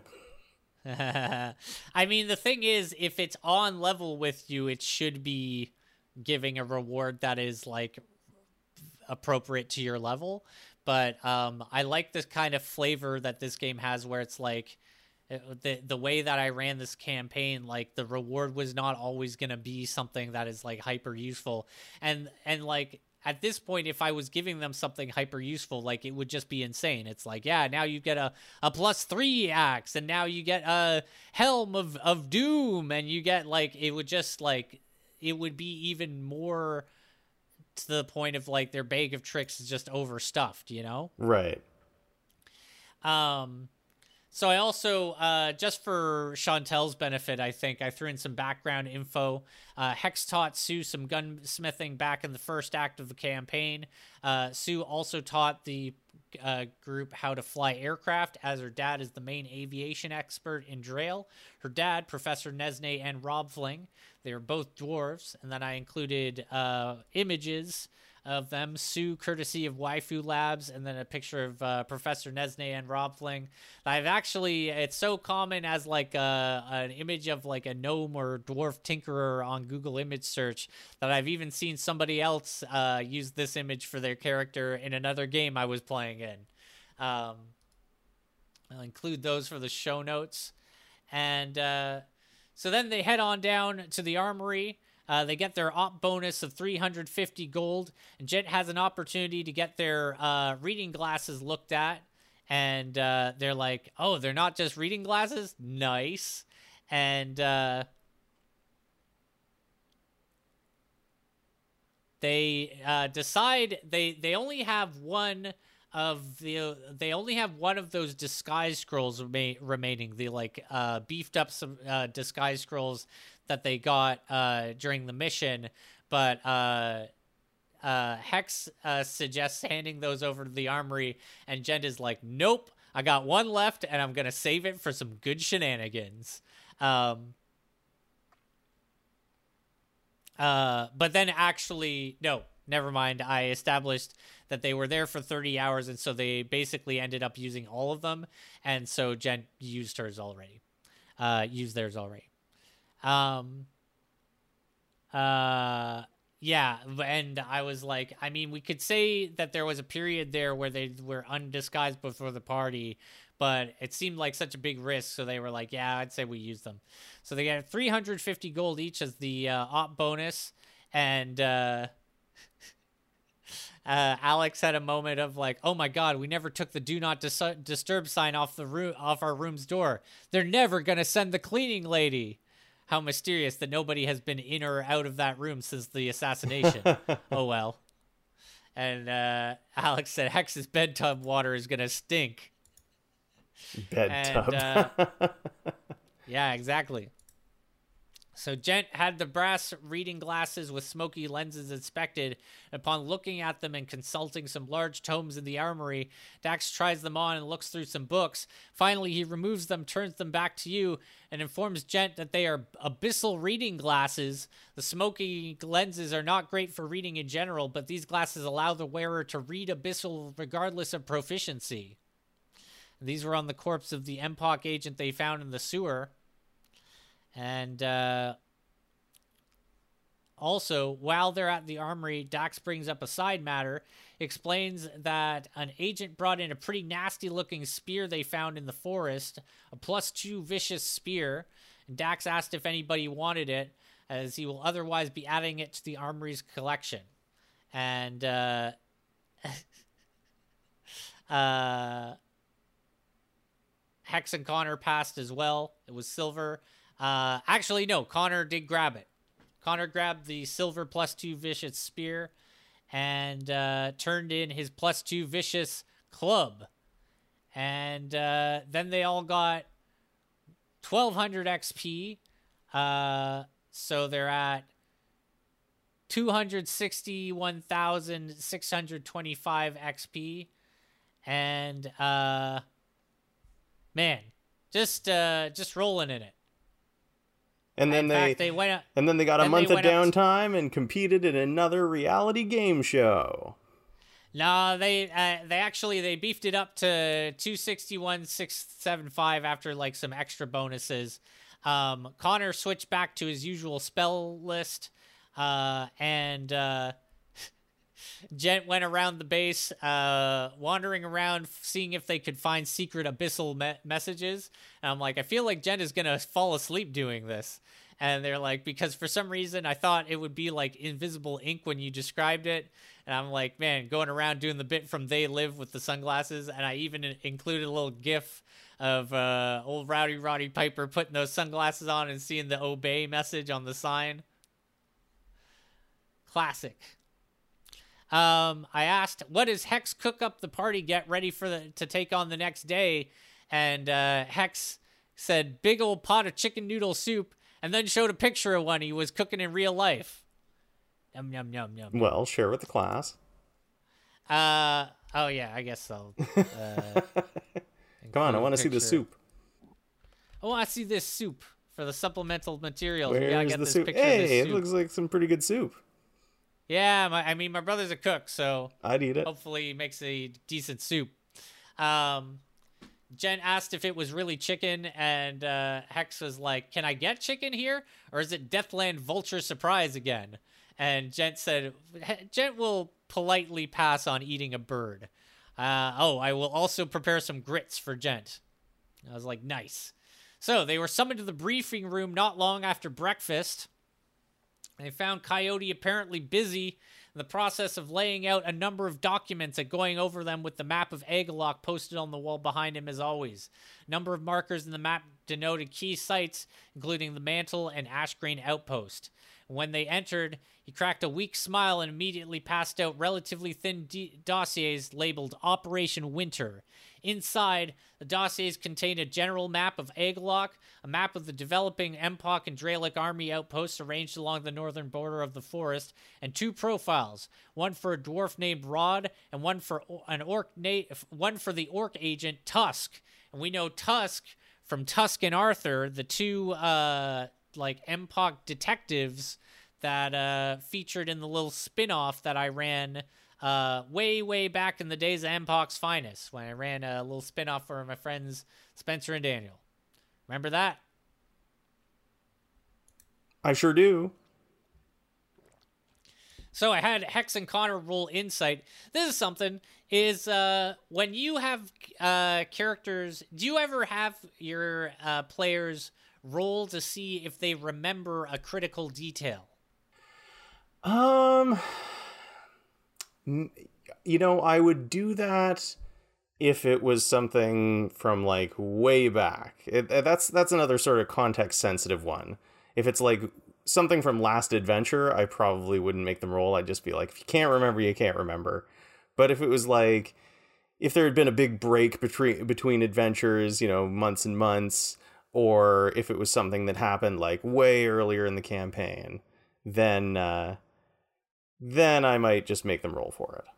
I mean, the thing is, if it's on level with you, it should be giving a reward that is like appropriate to your level. But um, I like this kind of flavor that this game has, where it's like the the way that I ran this campaign, like the reward was not always going to be something that is like hyper useful. And and like at this point, if I was giving them something hyper useful, like it would just be insane. It's like, yeah, now you get a, a plus three axe, and now you get a helm of, of doom, and you get like, it would just like, it would be even more to the point of like their bag of tricks is just overstuffed, you know? Right. Um, so I also, uh, just for Chantel's benefit, I think I threw in some background info. Uh, Hex taught Sue some gunsmithing back in the first act of the campaign. Uh, Sue also taught the uh, group how to fly aircraft, as her dad is the main aviation expert in Drail. Her dad, Professor Nesne and Rob Fling, they were both dwarves. And then I included uh, images of them, Sue, courtesy of Waifu Labs, and then a picture of uh, Professor Nesne and Rob Fling. I've actually, it's so common as like a, an image of like a gnome or dwarf tinkerer on Google image search that I've even seen somebody else uh, use this image for their character in another game I was playing in. Um, I'll include those for the show notes. And uh, so then they head on down to the armory. Uh, they get their op bonus of three hundred fifty gold, and Jet has an opportunity to get their uh, reading glasses looked at, and uh, they're like, oh, they're not just reading glasses? Nice. And uh, They uh, decide they they only have one of the they only have one of those disguise scrolls rema remaining. The like uh, beefed up some uh, disguise scrolls that they got uh, during the mission, but uh, uh, Hex uh, suggests handing those over to the armory, and Jend is like, "Nope, I got one left, and I'm gonna save it for some good shenanigans." Um, Uh, but then actually, no, never mind. I established that they were there for thirty hours, and so they basically ended up using all of them. And so Jen used hers already, uh, used theirs already. Um, uh, yeah, and I was like, I mean, we could say that there was a period there where they were undisguised before the party, but it seemed like such a big risk, so they were like, yeah, I'd say we use them. So they got three hundred fifty gold each as the uh, op bonus, and uh, uh, Alex had a moment of like, oh my god, we never took the do not dis disturb sign off the room off our room's door. They're never gonna send the cleaning lady. How mysterious that nobody has been in or out of that room since the assassination. Oh well. And uh, Alex said, Hex's bed tub water is gonna stink. Bed and, tub. uh, yeah, exactly. So Gent had the brass reading glasses with smoky lenses inspected. Upon looking at them and consulting some large tomes in the armory, Dax tries them on and looks through some books. Finally, he removes them, turns them back to you, and informs Gent that they are abyssal reading glasses. The smoky lenses are not great for reading in general, but these glasses allow the wearer to read abyssal regardless of proficiency. These were on the corpse of the M P O C agent they found in the sewer. And uh, also, while they're at the armory, Dax brings up a side matter, explains that an agent brought in a pretty nasty-looking spear they found in the forest, a plus two vicious spear. And Dax asked if anybody wanted it, as he will otherwise be adding it to the armory's collection. And, uh... uh... Hex and Connor passed as well. It was silver. Uh, actually, no. Connor did grab it. Connor grabbed the silver plus two vicious spear and uh, turned in his plus two vicious club. And uh, then they all got twelve hundred X P. Uh, so they're at two hundred sixty-one thousand six hundred twenty-five X P. And... Uh, Man, just uh, just rolling in it. And then in they, fact, they went up, and then they got a month of downtime and competed in another reality game show. No, they uh, they actually they beefed it up to two sixty-one six seventy-five after like some extra bonuses. Um, Connor switched back to his usual spell list, uh, and. Uh, Gent went around the base, uh, wandering around, seeing if they could find secret abyssal me messages. And I'm like, I feel like Gent is going to fall asleep doing this. And they're like, because for some reason, I thought it would be like invisible ink when you described it. And I'm like, man, going around doing the bit from They Live with the sunglasses. And I even included a little gif of uh, old Rowdy Roddy Piper putting those sunglasses on and seeing the obey message on the sign. Classic. Um, I asked, what does Hex cook up the party get ready for the, to take on the next day? And uh, Hex said, big old pot of chicken noodle soup, and then showed a picture of one he was cooking in real life. Yum, yum, yum, yum. Well, share with the class. Uh, oh, yeah, I guess so. Uh, Come on, I want to see the soup. I want to see this soup for the supplemental materials. Where's we gotta get the this soup? Picture hey, of this soup. It looks like some pretty good soup. Yeah, my, I mean, my brother's a cook, so I'd eat it. Hopefully he makes a decent soup. Um, Jen asked if it was really chicken, and uh, Hex was like, can I get chicken here? Or is it Deathland Vulture Surprise again? And Jen said, Jen will politely pass on eating a bird. Uh, oh, I will also prepare some grits for Jen. I was like, nice. So they were summoned to the briefing room not long after breakfast. They found Coyote apparently busy in the process of laying out a number of documents and going over them with the map of Agaloch posted on the wall behind him as always. A number of markers in the map denoted key sites, including the Mantle and Ashgrain Outpost. When they entered, he cracked a weak smile and immediately passed out relatively thin dossiers labeled Operation Winter. Inside, the dossiers contained a general map of Agaloch, a map of the developing M P O C and Dralic army outposts arranged along the northern border of the forest, and two profiles, one for a dwarf named Rod and one for an orc na- one for the orc agent Tusk. And we know Tusk from Tusk and Arthur, the two uh like M P O C detectives that uh featured in the little spin-off that I ran uh way way back in the days of M P O C's Finest, when I ran a little spin-off for my friends Spencer and Daniel. Remember that? I sure do. So I had Hex and Connor roll insight. This is something, is uh, when you have uh, characters, do you ever have your uh, players roll to see if they remember a critical detail? Um, you know, I would do that if it was something from like way back. It, that's, that's another sort of context sensitive one. If it's like something from last adventure, I probably wouldn't make them roll. I'd just be like, if you can't remember, you can't remember. But if it was like, if there had been a big break between between adventures, you know, months and months, or if it was something that happened like way earlier in the campaign, then uh, then I might just make them roll for it.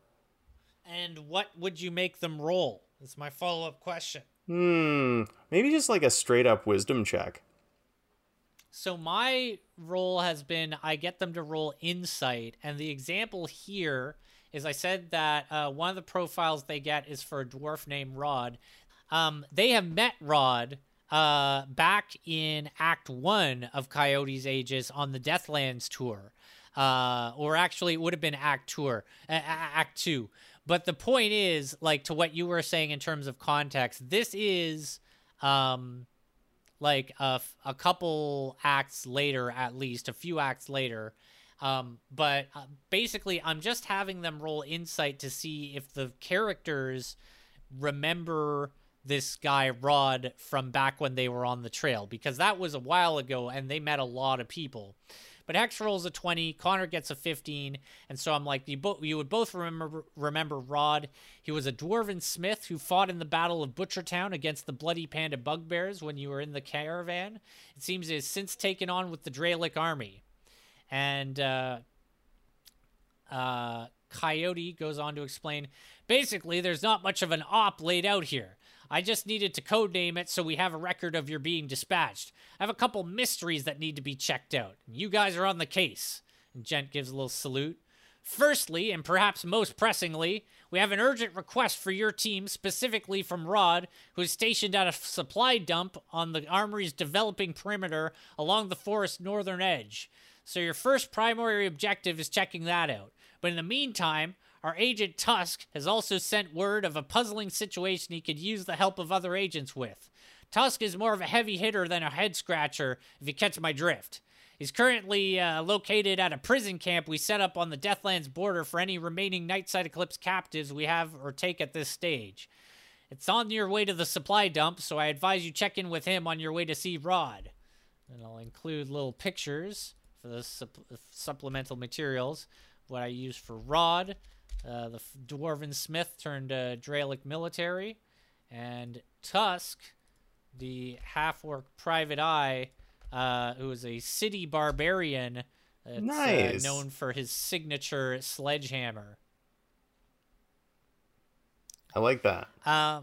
And what would you make them roll? That's my follow-up question. Hmm, maybe just like a straight-up wisdom check. So my role has been, I get them to roll insight. And the example here is I said that uh, one of the profiles they get is for a dwarf named Rod. Um, they have met Rod uh, back in Act one of Coyote's Aegis on the Deathlands tour. Uh, or actually, it would have been Act Tour, uh, Act two. But the point is, like, to what you were saying in terms of context, this is... Um, like a, a couple acts later, at least a few acts later. Um, but uh, basically I'm just having them roll insight to see if the characters remember this guy Rod from back when they were on the trail, because that was a while ago and they met a lot of people. But Hex rolls a twenty, Connor gets a fifteen, and so I'm like, you, bo- you would both remember remember Rod. He was a dwarven smith who fought in the Battle of Butchertown against the Bloody Panda Bugbears when you were in the caravan. It seems he has since taken on with the Dralic army. And uh, uh, Coyote goes on to explain, basically, there's not much of an op laid out here. I just needed to codename it so we have a record of your being dispatched. I have a couple mysteries that need to be checked out. You guys are on the case. And Gent gives a little salute. Firstly, and perhaps most pressingly, we have an urgent request for your team, specifically from Rod, who is stationed at a supply dump on the armory's developing perimeter along the forest's northern edge. So your first primary objective is checking that out. But in the meantime... our agent Tusk has also sent word of a puzzling situation he could use the help of other agents with. Tusk is more of a heavy hitter than a head-scratcher, if you catch my drift. He's currently uh, located at a prison camp we set up on the Deathlands border for any remaining Nightside Eclipse captives we have or take at this stage. It's on your way to the supply dump, so I advise you check in with him on your way to see Rod. And I'll include little pictures for the sup- supplemental materials, what I use for Rod. Uh, the Dwarven Smith turned uh, Dralic military, and Tusk, the half-orc private eye, uh, who is a city barbarian that's nice. uh, known for his signature sledgehammer. I like that. Uh,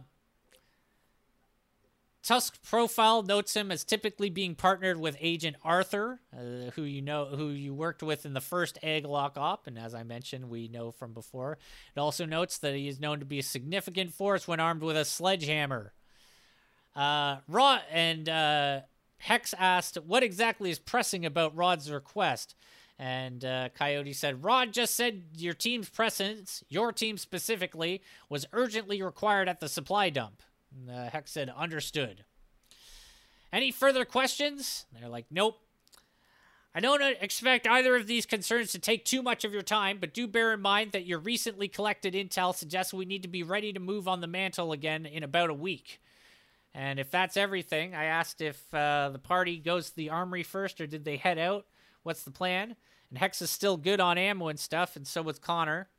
Tusk profile notes him as typically being partnered with Agent Arthur, uh, who you know, who you worked with in the first Agaloch op, and as I mentioned, we know from before. It also notes that he is known to be a significant force when armed with a sledgehammer. Uh, Rod and uh, Hex asked, "What exactly is pressing about Rod's request?" And uh, Coyote said, Rod just said your team's presence, your team specifically, was urgently required at the supply dump. Uh, Hex said, understood. Any further questions? And they're like, nope. I don't expect either of these concerns to take too much of your time, but do bear in mind that your recently collected intel suggests we need to be ready to move on the mantle again in about a week. And if that's everything, I asked if uh, the party goes to the armory first or did they head out? What's the plan? And Hex is still good on ammo and stuff, and so with Connor.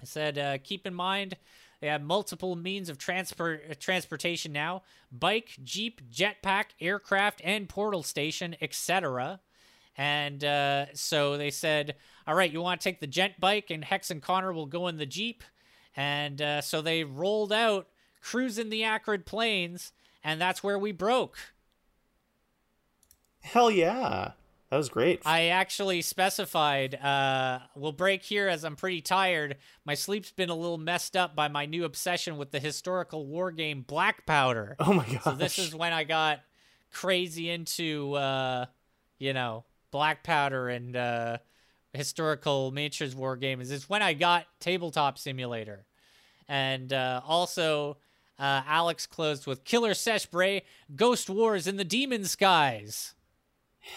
I said, uh, keep in mind, they have multiple means of transport uh, transportation now. Bike, jeep, jetpack, aircraft, and portal station, et cetera. And uh, so they said, all right, you want to take the gent bike, and Hex and Connor will go in the jeep. And uh, so they rolled out, cruising the Acrid Plains, and that's where we broke. Hell yeah. That was great. I actually specified, uh, we'll break here as I'm pretty tired. My sleep's been a little messed up by my new obsession with the historical war game Black Powder. Oh my gosh. So this is when I got crazy into, uh, you know, Black Powder and uh, historical miniatures war games. It's when I got Tabletop Simulator. And uh, also, uh, Alex closed with Killer Seshbray, Ghost Wars in the Demon Skies.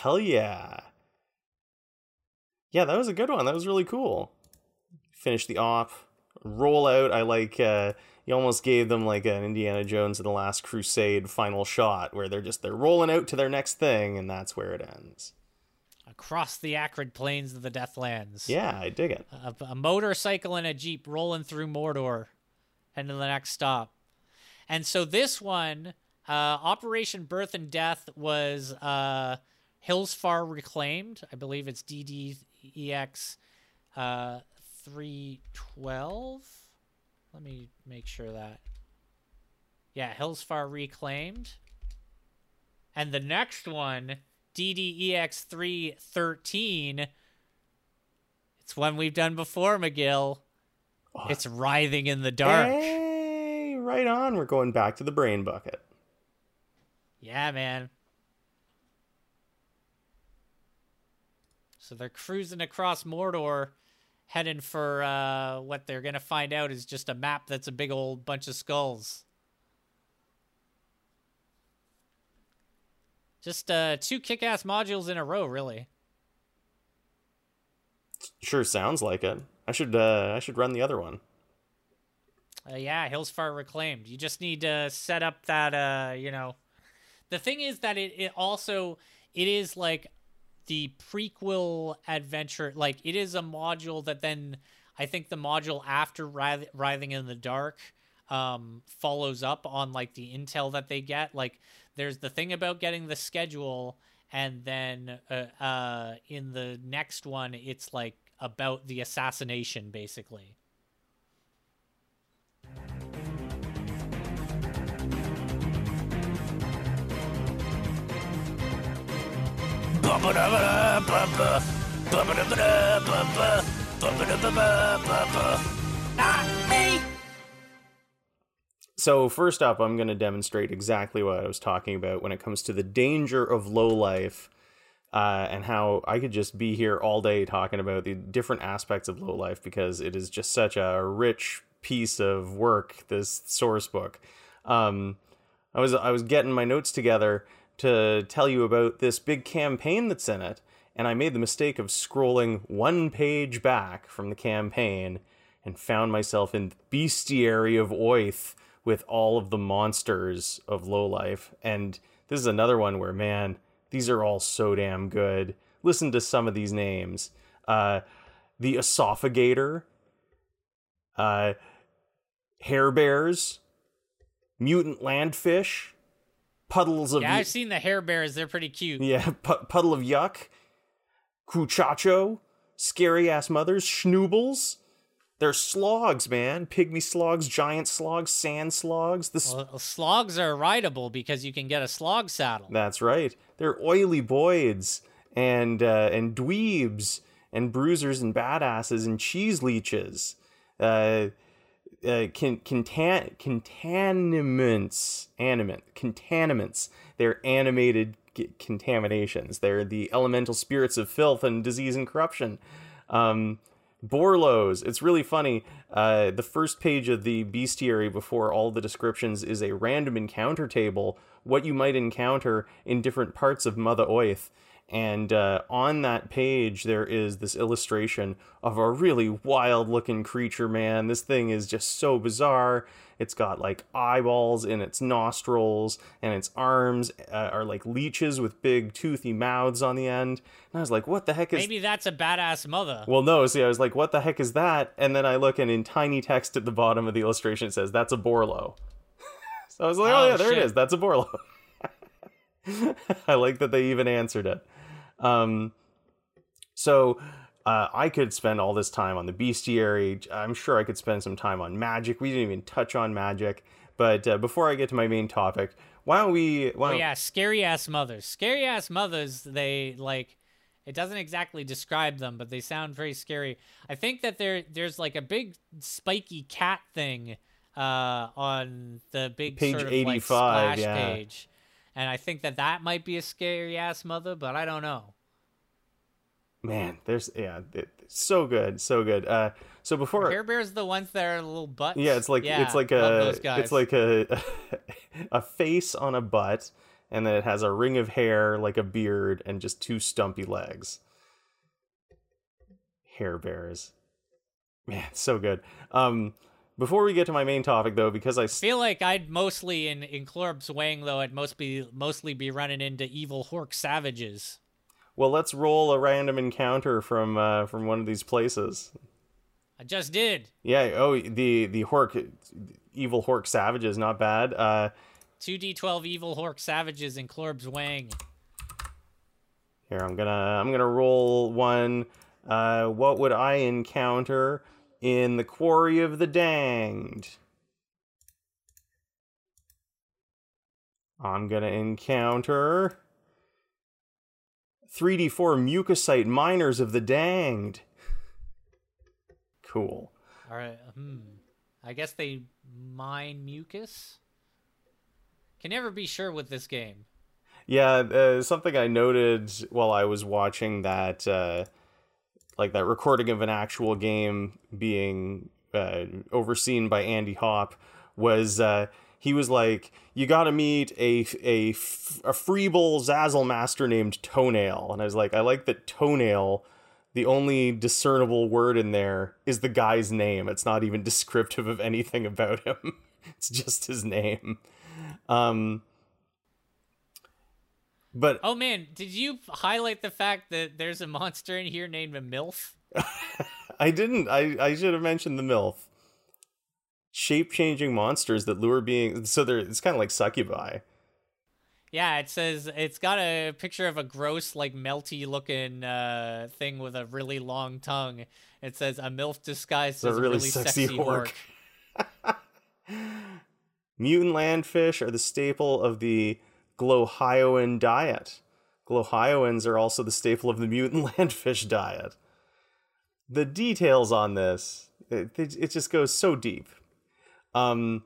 Hell yeah. Yeah, that was a good one. That was really cool. Finish the op. Roll out. I like, uh, you almost gave them like an Indiana Jones and the Last Crusade final shot where they're just, they're rolling out to their next thing and that's where it ends. Across the Acrid Plains of the Deathlands. Yeah, I dig it. A, a motorcycle and a jeep rolling through Mordor and to the next stop. And so this one, uh, Operation Birth and Death was, uh, Hillsfar Reclaimed. I believe it's D D E X uh, three twelve. Let me make sure that. Yeah, Hillsfar Reclaimed. And the next one, D D E X three thirteen. It's one we've done before, Magill. Oh. It's Writhing in the Dark. Hey, right on. We're going back to the brain bucket. Yeah, man. So they're cruising across Mordor, heading for uh, what they're going to find out is just a map that's a big old bunch of skulls. Just uh, two kick-ass modules in a row, really. Sure sounds like it. I should uh, I should run the other one. Uh, yeah, Hillsfar Reclaimed. You just need to set up that, uh, you know... The thing is that it, it also... It is like... the prequel adventure, like it is a module that then I think the module after Writh- Writhing in the Dark um, follows up on like the intel that they get. Like there's the thing about getting the schedule and then uh, uh, in the next one, it's like about the assassination basically. So first up, I'm going to demonstrate exactly what I was talking about when it comes to the danger of low life uh, and how I could just be here all day talking about the different aspects of low life because it is just such a rich piece of work, this source book. Um, I was I was getting my notes together to tell you about this big campaign that's in it, and I made the mistake of scrolling one page back from the campaign and found myself in the bestiary of Oith with all of the monsters of Low Life. And this is another one where, man, these are all so damn good. Listen to some of these names. Uh, the Esophagator, uh, Hair Bears, Mutant Landfish, Puddles of yeah, I've seen the Hair Bears. They're pretty cute. Yeah, pu- Puddle of Yuck, Cuchacho, Scary Ass Mothers, Schnoobles. They're slogs, man. Pygmy slogs, giant slogs, sand slogs. The s- well, slogs are rideable because you can get a slog saddle. That's right. They're oily boids and uh, and dweebs and bruisers and badasses and cheese leeches. Uh... Uh, can, contan- contaminants, animate, contaminants, they're animated c- contaminations. They're the elemental spirits of filth and disease and corruption. Um, Borlos, it's really funny. Uh, the first page of the bestiary before all the descriptions is a random encounter table, what you might encounter in different parts of Mother Oith. And uh, on that page, there is this illustration of a really wild-looking creature, man. This thing is just so bizarre. It's got, like, eyeballs in its nostrils, and its arms uh, are, like, leeches with big toothy mouths on the end. And I was like, what the heck is... Maybe that's a badass mother. Well, no. See, I was like, what the heck is that? And then I look, and in tiny text at the bottom of the illustration, it says, that's a Borlo. So I was like, oh, oh yeah, there shit. It is. That's a Borlo. I like that they even answered it. Um, so... Uh, I could spend all this time on the bestiary. I'm sure I could spend some time on magic. We didn't even touch on magic. But uh, before I get to my main topic, why don't we... Why don't... Oh, yeah, scary-ass mothers. Scary-ass mothers, they, like... It doesn't exactly describe them, but they sound very scary. I think that there there's, like, a big spiky cat thing uh, on the big page sort of, eighty-five, like, splash yeah. page. And I think that that might be a scary-ass mother, but I don't know. Man, there's, yeah, it, so good, so good. Uh, so before... Hair Bears are the ones that are little butts. Yeah, it's like, yeah, it's like a, it's like a, a face on a butt, and then it has a ring of hair, like a beard, and just two stumpy legs. Hair Bears. Man, so good. Um... Before we get to my main topic, though, because I... feel like I'd mostly, in, in Clorbs Wang, though, I'd most be, mostly be running into evil Hork savages. Well, let's roll a random encounter from uh, from one of these places. I just did. Yeah. Oh, the the Hork, evil Hork savages, not bad. Uh, two d twelve evil Hork savages in Clorbs Wang. Here, I'm gonna I'm gonna roll one. Uh, what would I encounter in the Quarry of the Danged? I'm gonna encounter three d four mucosite miners of the Danged. Cool. All right. Hmm. I guess they mine mucus? Can never be sure with this game. Yeah, uh, something I noted while I was watching that, uh, like that recording of an actual game being uh, overseen by Andy Hopp was... Uh, He was like, you gotta meet a, a, a Freeble Zazzle master named Toenail. And I was like, I like that Toenail, the only discernible word in there is the guy's name. It's not even descriptive of anything about him. It's just his name. Um, but oh man, did you highlight the fact that there's a monster in here named a MILF? I didn't. I, I should have mentioned the MILF. Shape-changing monsters that lure beings, so they're it's kind of like succubi. Yeah, it says it's got a picture of a gross, like, melty looking uh thing with a really long tongue. It says a MILF disguised as a really, really sexy, sexy orc. Mutant landfish are the staple of the Glohioan diet. Glohioans are also the staple of the mutant landfish diet. The details on this, it, it, it just goes so deep. Um,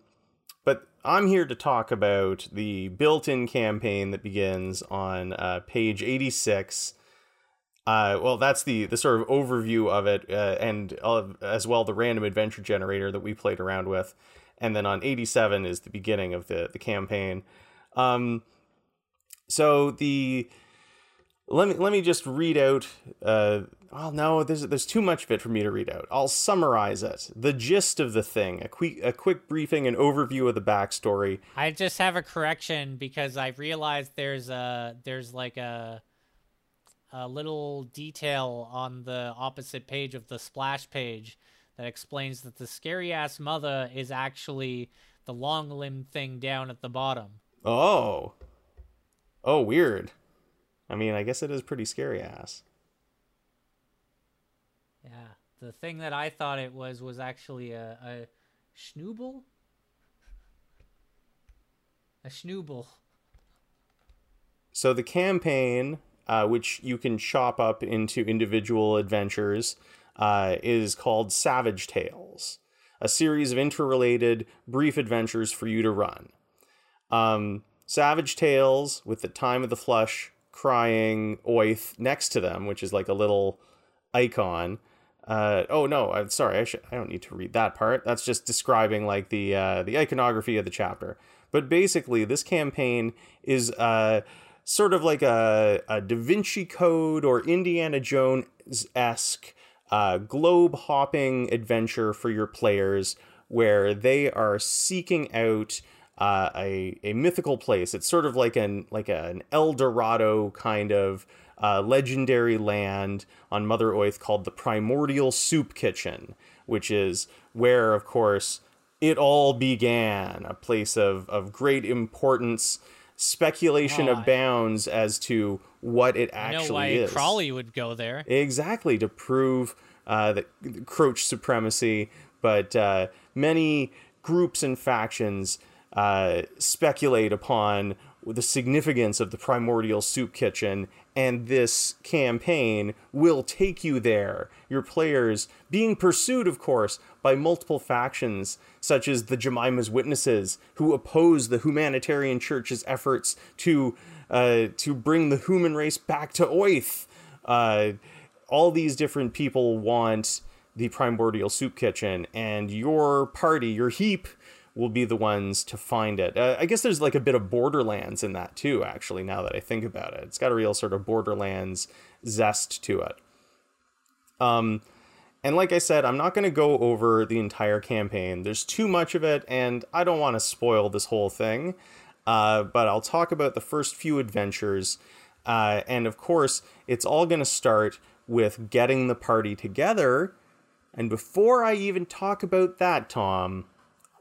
but I'm here to talk about the built-in campaign that begins on uh, page eighty-six. Uh, well, that's the, the sort of overview of it, uh, and uh, as well the random adventure generator that we played around with. And then on eighty-seven is the beginning of the, the campaign. Um, so the... Let me, let me just read out... Uh, oh, no, there's, there's too much of it for me to read out. I'll summarize it. The gist of the thing, a quick, a quick briefing and overview of the backstory. I just have a correction because I realized there's, a, there's like a, a little detail on the opposite page of the splash page that explains that the scary-ass mother is actually the long-limbed thing down at the bottom. Oh. Oh, weird. I mean, I guess it is pretty scary ass. Yeah, the thing that I thought it was was actually a, a schnooble? A schnooble. So the campaign, uh, which you can chop up into individual adventures, uh, is called Savage Tales, a series of interrelated brief adventures for you to run. Um, Savage Tales, with the Time of the Flush crying Oith next to them, which is like a little icon. Uh, oh no, I'm sorry. I should, I don't need to read that part. That's just describing like the uh, the iconography of the chapter. But basically, this campaign is uh, sort of like a, a Da Vinci Code or Indiana Jones-esque uh, globe-hopping adventure for your players where they are seeking out uh, a, a mythical place. It's sort of like an, like an El Dorado kind of uh, legendary land on Mother Oith called the Primordial Soup Kitchen, which is where, of course, it all began, a place of, of great importance. Speculation oh, abounds as to what it actually know why is. Crowley would go there. Exactly, to prove uh, that Croach supremacy, but uh, many groups and factions uh, speculate upon the significance of the Primordial Soup Kitchen, and this campaign will take you there. Your players being pursued, of course, by multiple factions, such as the Jemima's Witnesses, who oppose the humanitarian church's efforts to uh, to bring the human race back to Oith. Uh, all these different people want the Primordial Soup Kitchen, and your party, your heap, will be the ones to find it. Uh, I guess there's like a bit of Borderlands in that too, actually, now that I think about it. It's got a real sort of Borderlands zest to it. Um, and like I said, I'm not going to go over the entire campaign. There's too much of it, and I don't want to spoil this whole thing. Uh, but I'll talk about the first few adventures. Uh, and of course, it's all going to start with getting the party together. And before I even talk about that, Tom,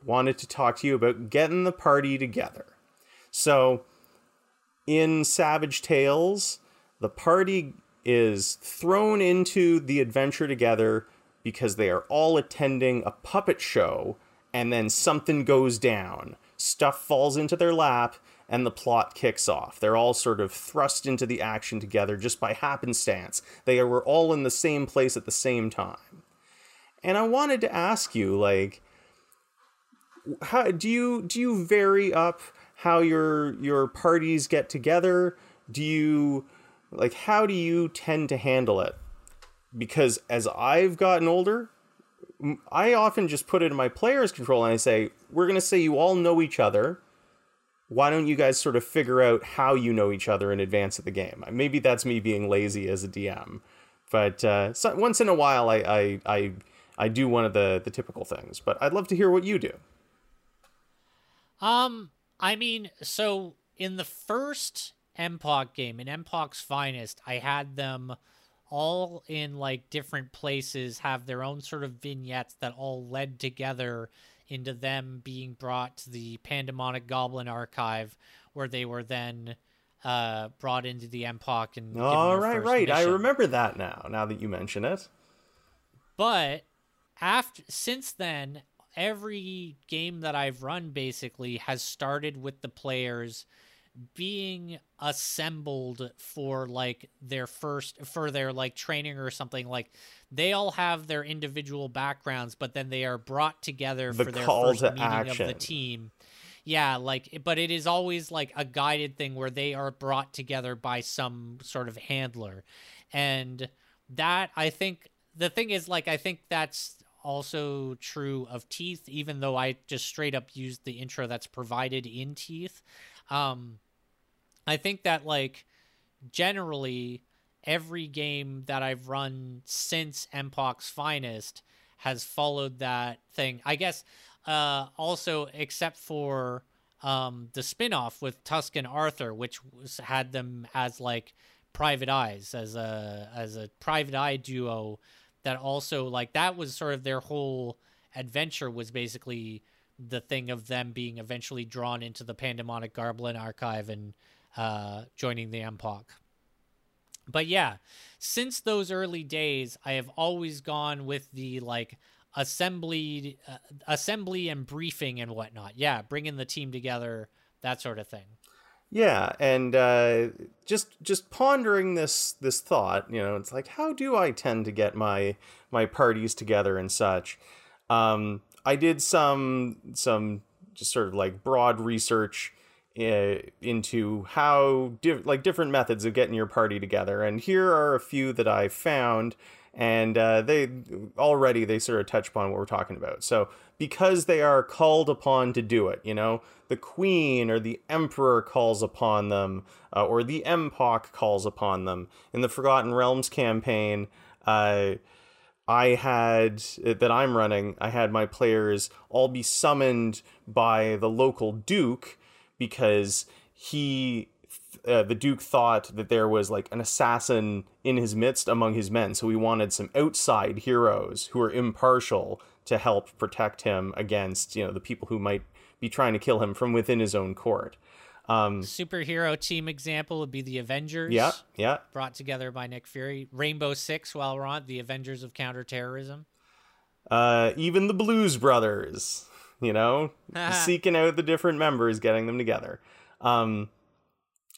wanted to talk to you about getting the party together. So, in Savage Tales, the party is thrown into the adventure together because they are all attending a puppet show, and then something goes down. Stuff falls into their lap, and the plot kicks off. They're all sort of thrust into the action together just by happenstance. They were all in the same place at the same time. And I wanted to ask you, like, How, do you do you vary up how your your parties get together? Do you like how do you tend to handle it? Because as I've gotten older, I often just put it in my players' control and I say, we're going to say you all know each other. Why don't you guys sort of figure out how you know each other in advance of the game? Maybe that's me being lazy as a D M, but uh, so, once in a while I I I, I do one of the, the typical things. But I'd love to hear what you do. Um, I mean, so in the first M P O C game, in M P O C's Finest, I had them all in, like, different places, have their own sort of vignettes that all led together into them being brought to the Pandemonic Goblin Archive, where they were then uh, brought into the M P O C and all right, right. Mission. I remember that now, now that you mention it. But after since then, every game that I've run basically has started with the players being assembled for like their first for their like training or something. Like they all have their individual backgrounds, but then they are brought together the for their first meeting action of the team. Yeah, like, but it is always like a guided thing where they are brought together by some sort of handler. And that, I think the thing is, like, I think that's also true of Teeth, even though I just straight up used the intro that's provided in Teeth. Um, I think that, like, generally every game that I've run since M P O C's Finest has followed that thing. I guess uh, also except for um, the spinoff with Tusk and Arthur, which was, had them as, like, private eyes, as a as a private eye duo. That also, like, that was sort of their whole adventure, was basically the thing of them being eventually drawn into the Pandemonic Goblin Archive and uh, joining the M P O C. But yeah, since those early days, I have always gone with the, like, assembly, uh, assembly and briefing and whatnot. Yeah, bringing the team together, that sort of thing. Yeah, and uh, just just pondering this this thought, you know, it's like, how do I tend to get my my parties together and such? Um, I did some some just sort of like broad research uh, into how diff- like different methods of getting your party together, and here are a few that I found, And uh, they already they sort of touch upon what we're talking about. So because they are called upon to do it, you know, the queen or the emperor calls upon them, uh, or the M P O C calls upon them. In the Forgotten Realms campaign, uh, I had that I'm running. I had my players all be summoned by the local duke because he. Uh, the Duke thought that there was like an assassin in his midst among his men. So he wanted some outside heroes who are impartial to help protect him against, you know, the people who might be trying to kill him from within his own court. Um, Superhero team example would be the Avengers. Yeah, yeah. Brought together by Nick Fury. Rainbow Six, while we're on, the Avengers of counterterrorism. Uh, even the Blues Brothers, you know, seeking out the different members, getting them together. Um,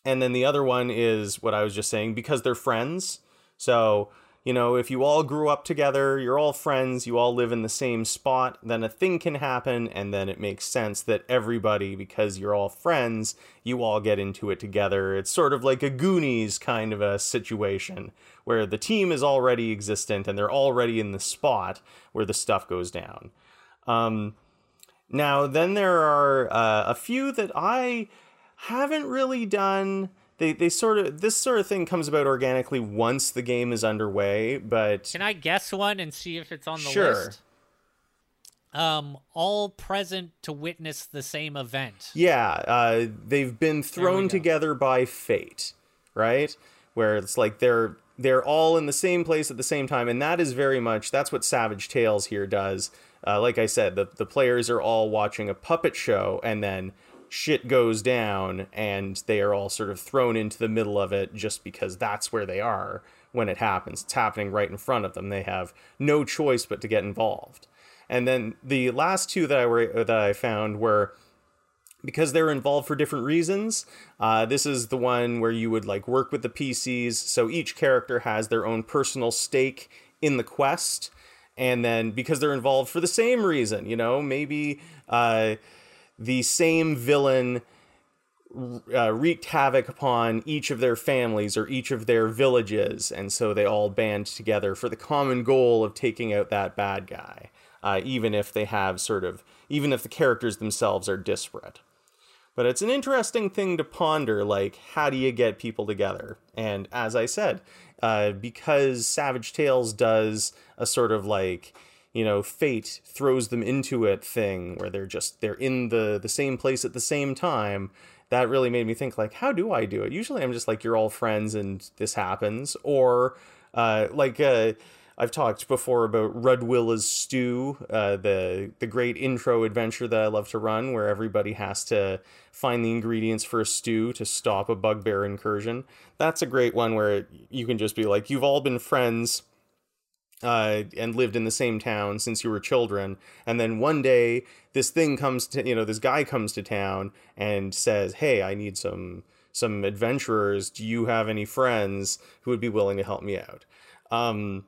And then the other one is what I was just saying, because they're friends. So, you know, if you all grew up together, you're all friends, you all live in the same spot, then a thing can happen. And then it makes sense that everybody, because you're all friends, you all get into it together. It's sort of like a Goonies kind of a situation where the team is already existent and they're already in the spot where the stuff goes down. Um, now, then there are uh, a few that I... haven't really done. They they sort of this sort of thing comes about organically once the game is underway. But can I guess one and see if it's on the sure. list? Um, all present to witness the same event. Yeah, uh, they've been thrown together by fate, right? Where it's like they're they're all in the same place at the same time, and that is very much that's what Savage Tales here does. Uh, like I said, the the players are all watching a puppet show, and then. Shit goes down and they are all sort of thrown into the middle of it just because that's where they are when it happens. It's happening right in front of them. They have no choice but to get involved. And then the last two that I were that I found were because they're involved for different reasons. Uh, this is the one where you would like work with the P Cs. So each character has their own personal stake in the quest. And then because they're involved for the same reason, you know, maybe, uh, the same villain uh, wreaked havoc upon each of their families or each of their villages, and so they all band together for the common goal of taking out that bad guy, uh, even if they have sort of, even if the characters themselves are disparate. But it's an interesting thing to ponder, like, how do you get people together? And as I said, uh, because Savage Tales does a sort of like... you know, fate throws them into it thing where they're just, they're in the, the same place at the same time. That really made me think like, how do I do it? Usually I'm just like, you're all friends and this happens. Or uh, like uh, I've talked before about Rudwilla's Stew, uh, the, the great intro adventure that I love to run where everybody has to find the ingredients for a stew to stop a bugbear incursion. That's a great one where you can just be like, you've all been friends Uh, and lived in the same town since you were children. And then one day this thing comes to, you know, this guy comes to town and says, hey, I need some, some adventurers. Do you have any friends who would be willing to help me out? Um,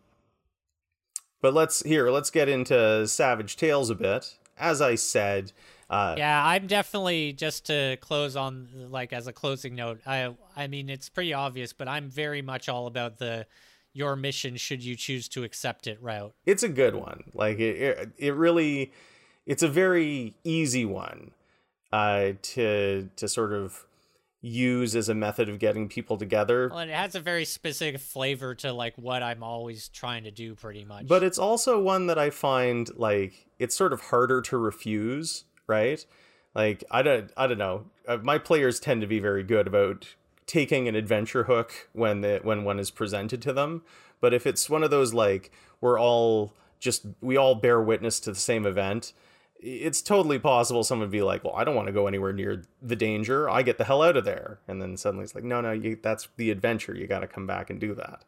but let's here, let's get into Savage Tales a bit. As I said, uh, yeah, I'm definitely just to close on like as a closing note. I, I mean, it's pretty obvious, but I'm very much all about the, your mission should you choose to accept it route. It's a good one. Like it, it really, it's a very easy one uh, to, to sort of use as a method of getting people together. Well, and it has a very specific flavor to like what I'm always trying to do pretty much. But it's also one that I find like, it's sort of harder to refuse, right? Like, I don't, I don't know. My players tend to be very good about taking an adventure hook when the when one is presented to them. But if it's one of those like we're all just we all bear witness to the same event, it's totally possible someone would be like, well, I don't want to go anywhere near the danger, I get the hell out of there. And then suddenly it's like, no no you, that's the adventure, you got to come back and do that.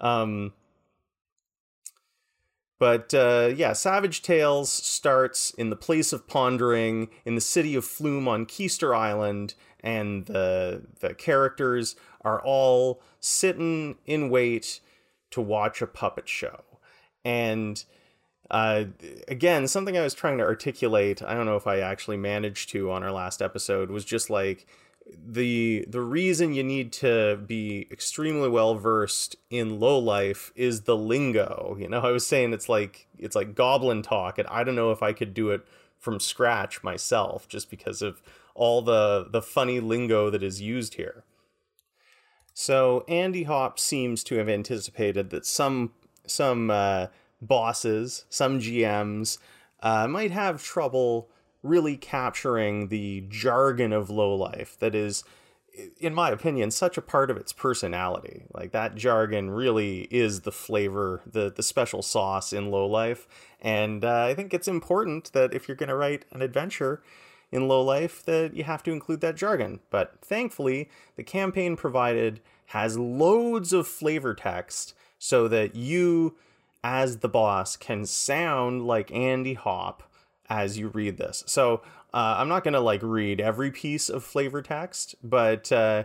um But uh, yeah, Savage Tales starts in the place of pondering in the city of Flume on Keister Island, and the the characters are all sitting in wait to watch a puppet show. And uh, again, something I was trying to articulate, I don't know if I actually managed to on our last episode, was just like the the reason you need to be extremely well versed in low life is the lingo. You know, I was saying it's like it's like goblin talk, and I don't know if I could do it from scratch myself just because of all the the funny lingo that is used here. So Andy Hopp seems to have anticipated that some some uh, bosses, some G Ms, uh, might have trouble really capturing the jargon of low life that is, in my opinion, such a part of its personality. Like, that jargon really is the flavor, the the special sauce in low life. And uh, I think it's important that if you're going to write an adventure in low life, that you have to include that jargon. But thankfully, the campaign provided has loads of flavor text so that you, as the boss, can sound like Andy Hopp as you read this. So uh, I'm not gonna like read every piece of flavor text, but uh,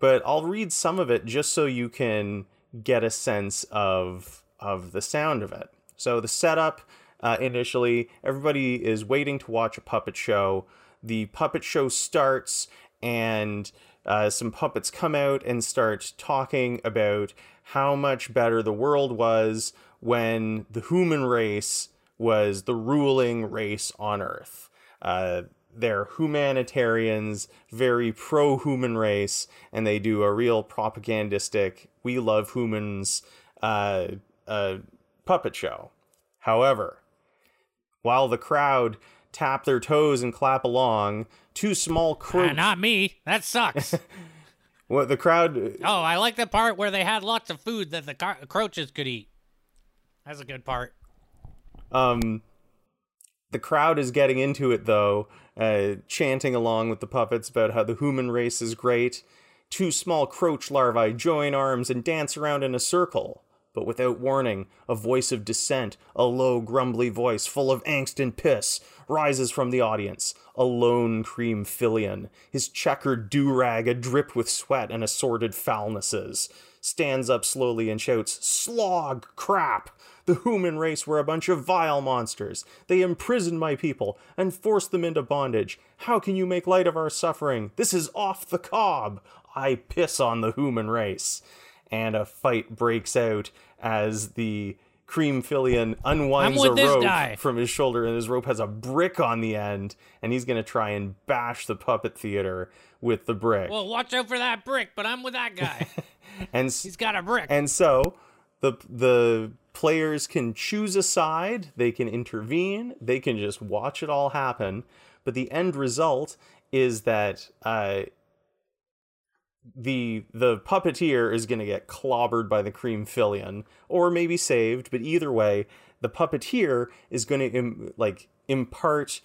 but I'll read some of it just so you can get a sense of of the sound of it. So the setup uh, initially, everybody is waiting to watch a puppet show. The puppet show starts, and uh, some puppets come out and start talking about how much better the world was when the human race was the ruling race on Earth. Uh, they're humanitarians, very pro-human race, and they do a real propagandistic, we love humans uh, uh, puppet show. However, while the crowd tap their toes and clap along, two small crooks... Uh, not me, that sucks. Well, the crowd... Oh, I like the part where they had lots of food that the cro- croaches could eat. That's a good part. Um, the crowd is getting into it, though, uh, chanting along with the puppets about how the human race is great. Two small croach larvae join arms and dance around in a circle. But without warning, a voice of dissent, a low, grumbly voice full of angst and piss, rises from the audience. A lone cream fillion, his checkered do-rag adrip with sweat and assorted foulnesses, stands up slowly and shouts, "Slog crap! The human race were a bunch of vile monsters. They imprisoned my people and forced them into bondage. How can you make light of our suffering? This is off the cob. I piss on the human race." And a fight breaks out as the cream fillion unwinds a rope guy. from his shoulder, and his rope has a brick on the end, and he's going to try and bash the puppet theater with the brick. Well, watch out for that brick, but I'm with that guy. and He's got a brick. And so the the... players can choose a side, they can intervene, they can just watch it all happen, but the end result is that uh, the the puppeteer is going to get clobbered by the cream fillion, or maybe saved, but either way, the puppeteer is going to im- like impart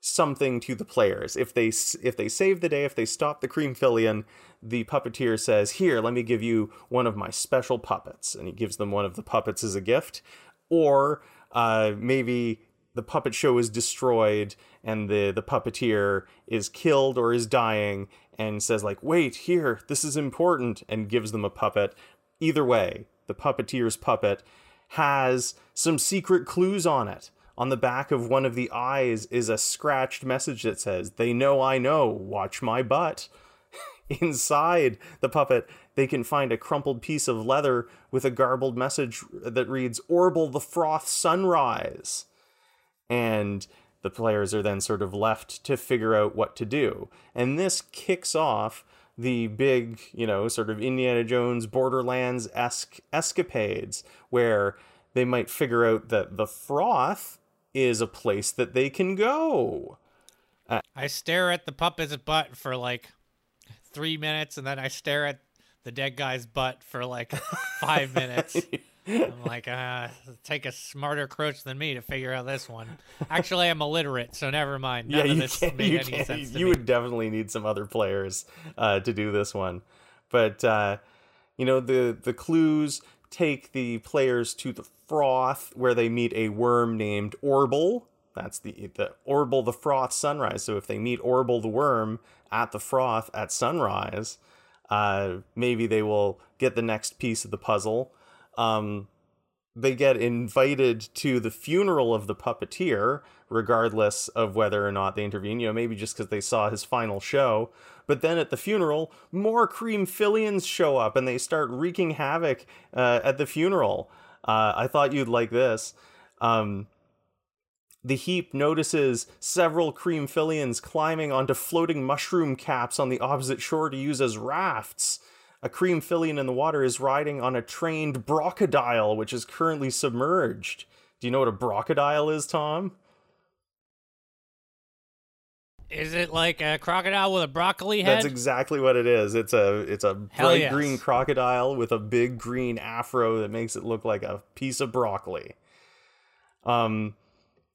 something to the players. If they if they save the day, if they stop the cream fillion, the puppeteer says, "Here, let me give you one of my special puppets," and he gives them one of the puppets as a gift. Or uh, maybe the puppet show is destroyed and the the puppeteer is killed or is dying, and says like, "Wait, here, this is important," and gives them a puppet. Either way, the puppeteer's puppet has some secret clues on it. On the back of one of the eyes is a scratched message that says, "They know I know, watch my butt." Inside the puppet, they can find a crumpled piece of leather with a garbled message that reads, "Orble the Froth Sunrise." And the players are then sort of left to figure out what to do. And this kicks off the big, you know, sort of Indiana Jones, Borderlands-esque escapades, where they might figure out that the froth is a place that they can go. Uh, I stare at the puppet's butt for like three minutes, and then I stare at the dead guy's butt for like five minutes. I'm like, uh, take a smarter croach than me to figure out this one. Actually, I'm illiterate, so never mind. None yeah, of this made any can. sense to You me. would definitely need some other players uh, to do this one. But, uh, you know, the, the clues take the players to the froth, where they meet a worm named Orble. That's the the Orble the Froth Sunrise. So if they meet Orble the worm at the froth at sunrise, uh, maybe they will get the next piece of the puzzle. Um, they get invited to the funeral of the puppeteer, regardless of whether or not they intervene, you know, maybe just because they saw his final show. But then at the funeral, more Creamfilians show up and they start wreaking havoc uh, at the funeral. Uh, I thought you'd like this. Um, the heap notices several Creamfilians climbing onto floating mushroom caps on the opposite shore to use as rafts. A Creamfilian in the water is riding on a trained brocodile, which is currently submerged. Do you know what a brocodile is, Tom? Is it like a crocodile with a broccoli head? That's exactly what it is. It's a it's a bright yes. green crocodile with a big green afro that makes it look like a piece of broccoli. Um,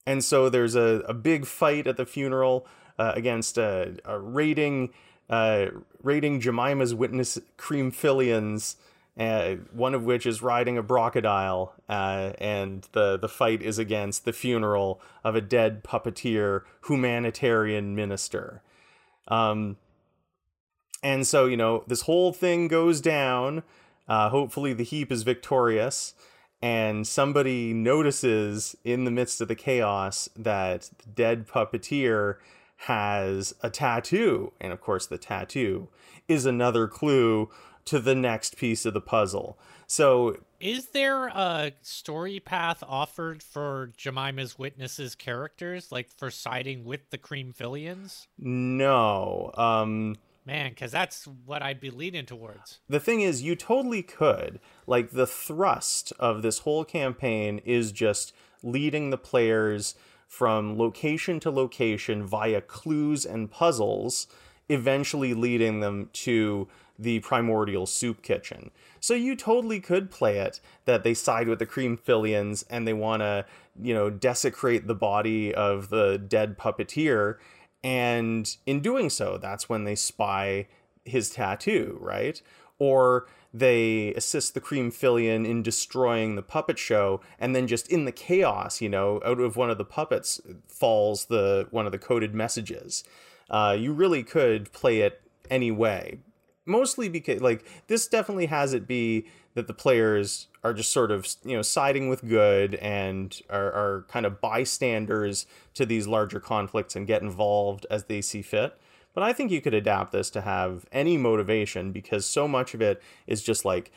and so there's a, a big fight at the funeral uh, against a, a raiding... Uh, raiding Jemima's Witness Creamfilians, uh, one of which is riding a brocodile, uh, and the, the fight is against the funeral of a dead puppeteer humanitarian minister. Um, and so, you know, this whole thing goes down. Uh, hopefully the heap is victorious, and somebody notices in the midst of the chaos that the dead puppeteer has a tattoo, and of course the tattoo is another clue to the next piece of the puzzle. So is there a story path offered for Jemima's Witnesses characters, like for siding with the Creamfilians? No. Um man, because that's what I'd be leaning towards. The thing is, you totally could. Like, the thrust of this whole campaign is just leading the players from location to location via clues and puzzles, eventually leading them to the Primordial Soup Kitchen. So you totally could play it that they side with the Creamfilians and they want to, you know, desecrate the body of the dead puppeteer. And in doing so, that's when they spy his tattoo, right? Or they assist the Creamfilian in destroying the puppet show, and then just in the chaos, you know, out of one of the puppets falls the one of the coded messages. Uh, you really could play it any way. Mostly because, like, this definitely has it be that the players are just sort of, you know, siding with good and are, are kind of bystanders to these larger conflicts and get involved as they see fit. But I think you could adapt this to have any motivation, because so much of it is just like,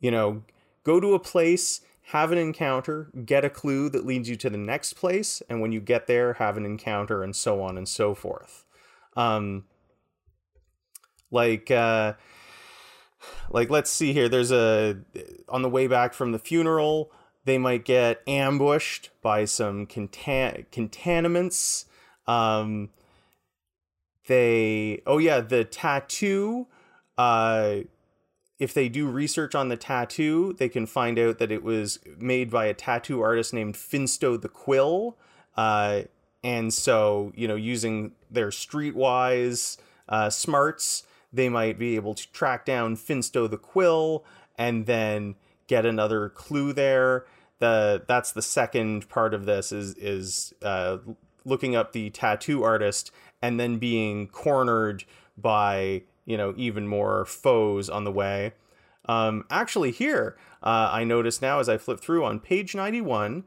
you know, go to a place, have an encounter, get a clue that leads you to the next place, and when you get there, have an encounter, and so on and so forth. Um, like, uh, like, let's see here. There's a, on the way back from the funeral, they might get ambushed by some contam- contaminants, um... They, oh yeah, the tattoo, uh, if they do research on the tattoo, they can find out that it was made by a tattoo artist named Finsto the Quill. Uh, and so, you know, using their streetwise uh, smarts, they might be able to track down Finsto the Quill and then get another clue there. The, that's the second part of this is, is uh, looking up the tattoo artist and then being cornered by, you know, even more foes on the way. Um, actually here, uh, I notice now as I flip through on page ninety-one,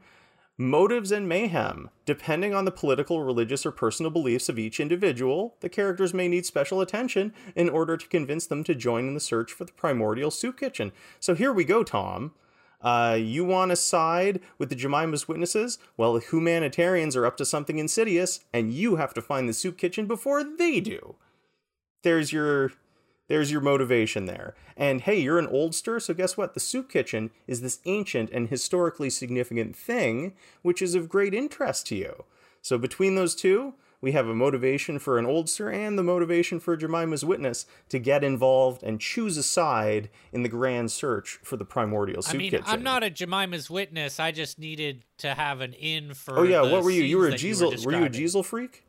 motives and mayhem. Depending on the political, religious, or personal beliefs of each individual, the characters may need special attention in order to convince them to join in the search for the Primordial Soup Kitchen. So here we go, Tom. Uh, you want to side with the Jemima's Witnesses? Well, the humanitarians are up to something insidious, and you have to find the soup kitchen before they do. There's your, there's your motivation there. And hey, you're an oldster, so guess what? The soup kitchen is this ancient and historically significant thing, which is of great interest to you. So between those two, we have a motivation for an oldster and the motivation for Jemima's Witness to get involved and choose a side in the grand search for the Primordial Soup I mean, Kitchen. I'm not a Jemima's Witness. I just needed to have an in for. Oh yeah, the what were you? You were a Jeezel. Were, were you a Jeezel freak?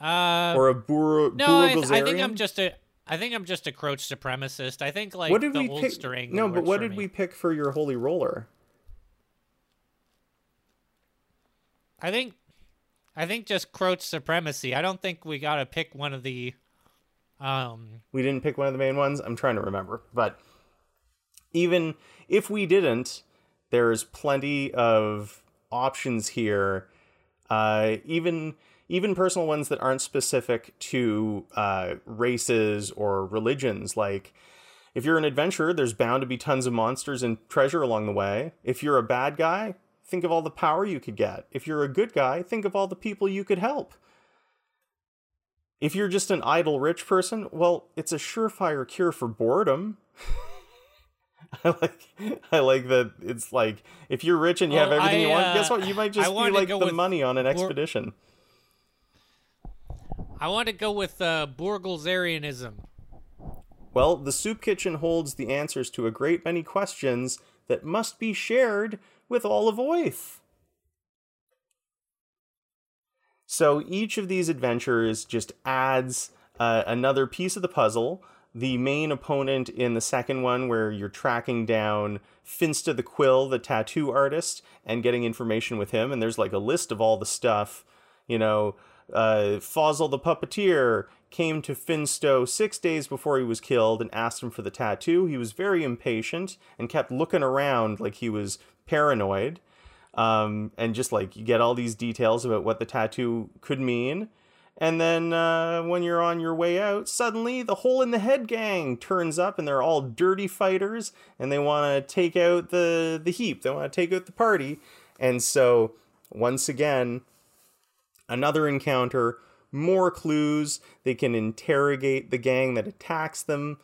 Uh, or a Bur- no, I, I think I'm just a. I think I'm just a Croach supremacist. I think like what did the we oldster pick? No, but what did me. we pick for your Holy Roller? I think. I think just Croach supremacy. I don't think we got to pick one of the... Um... We didn't pick one of the main ones? I'm trying to remember. But even if we didn't, there's plenty of options here, uh, even even personal ones that aren't specific to uh, races or religions. Like, if you're an adventurer, there's bound to be tons of monsters and treasure along the way. If you're a bad guy, think of all the power you could get. If you're a good guy, think of all the people you could help. If you're just an idle rich person, well, it's a surefire cure for boredom. I like, I like that it's like, if you're rich and you well, have everything I, you want, uh, guess what? You might just be like the money on an expedition. I want to go with uh, Burglesarianism. Well, the soup kitchen holds the answers to a great many questions that must be shared with all of Oith. So each of these adventures just adds uh, another piece of the puzzle. The main opponent in the second one, where you're tracking down Finsto the Quill, the tattoo artist, and getting information with him. And there's like a list of all the stuff, you know, uh, Fozzel the puppeteer came to Finsto six days before he was killed and asked him for the tattoo. He was very impatient and kept looking around like he was paranoid. Um, and just like, you get all these details about what the tattoo could mean. And then uh, when you're on your way out, suddenly the Hole in the Head gang turns up, and they're all dirty fighters, and they want to take out the, the heap. They want to take out the party. And so, once again, another encounter, more clues. They can interrogate the gang that attacks them,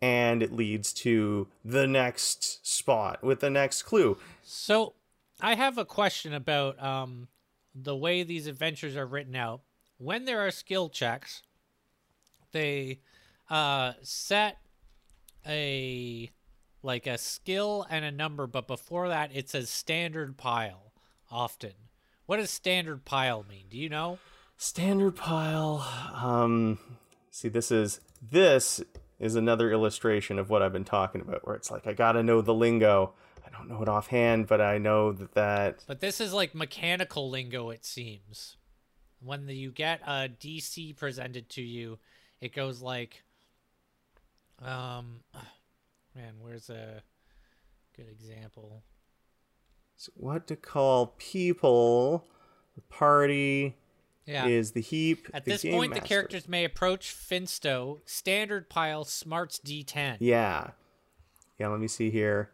and it leads to the next spot with the next clue. So, I have a question about um, the way these adventures are written out. When there are skill checks, they uh, set a like a skill and a number, but before that, it says standard pile often. What does standard pile mean? Do you know? Standard pile. Um, see, this is this is another illustration of what I've been talking about, where it's like, I gotta know the lingo. I don't know it offhand, but I know that that. But this is like mechanical lingo, it seems. When you get a D C presented to you, it goes like, um, man, where's a good example? So what to call people, the party yeah. is the heap. At the this game point, master. The characters may approach Finsto, standard pile, smarts D ten. Yeah. Yeah, let me see here.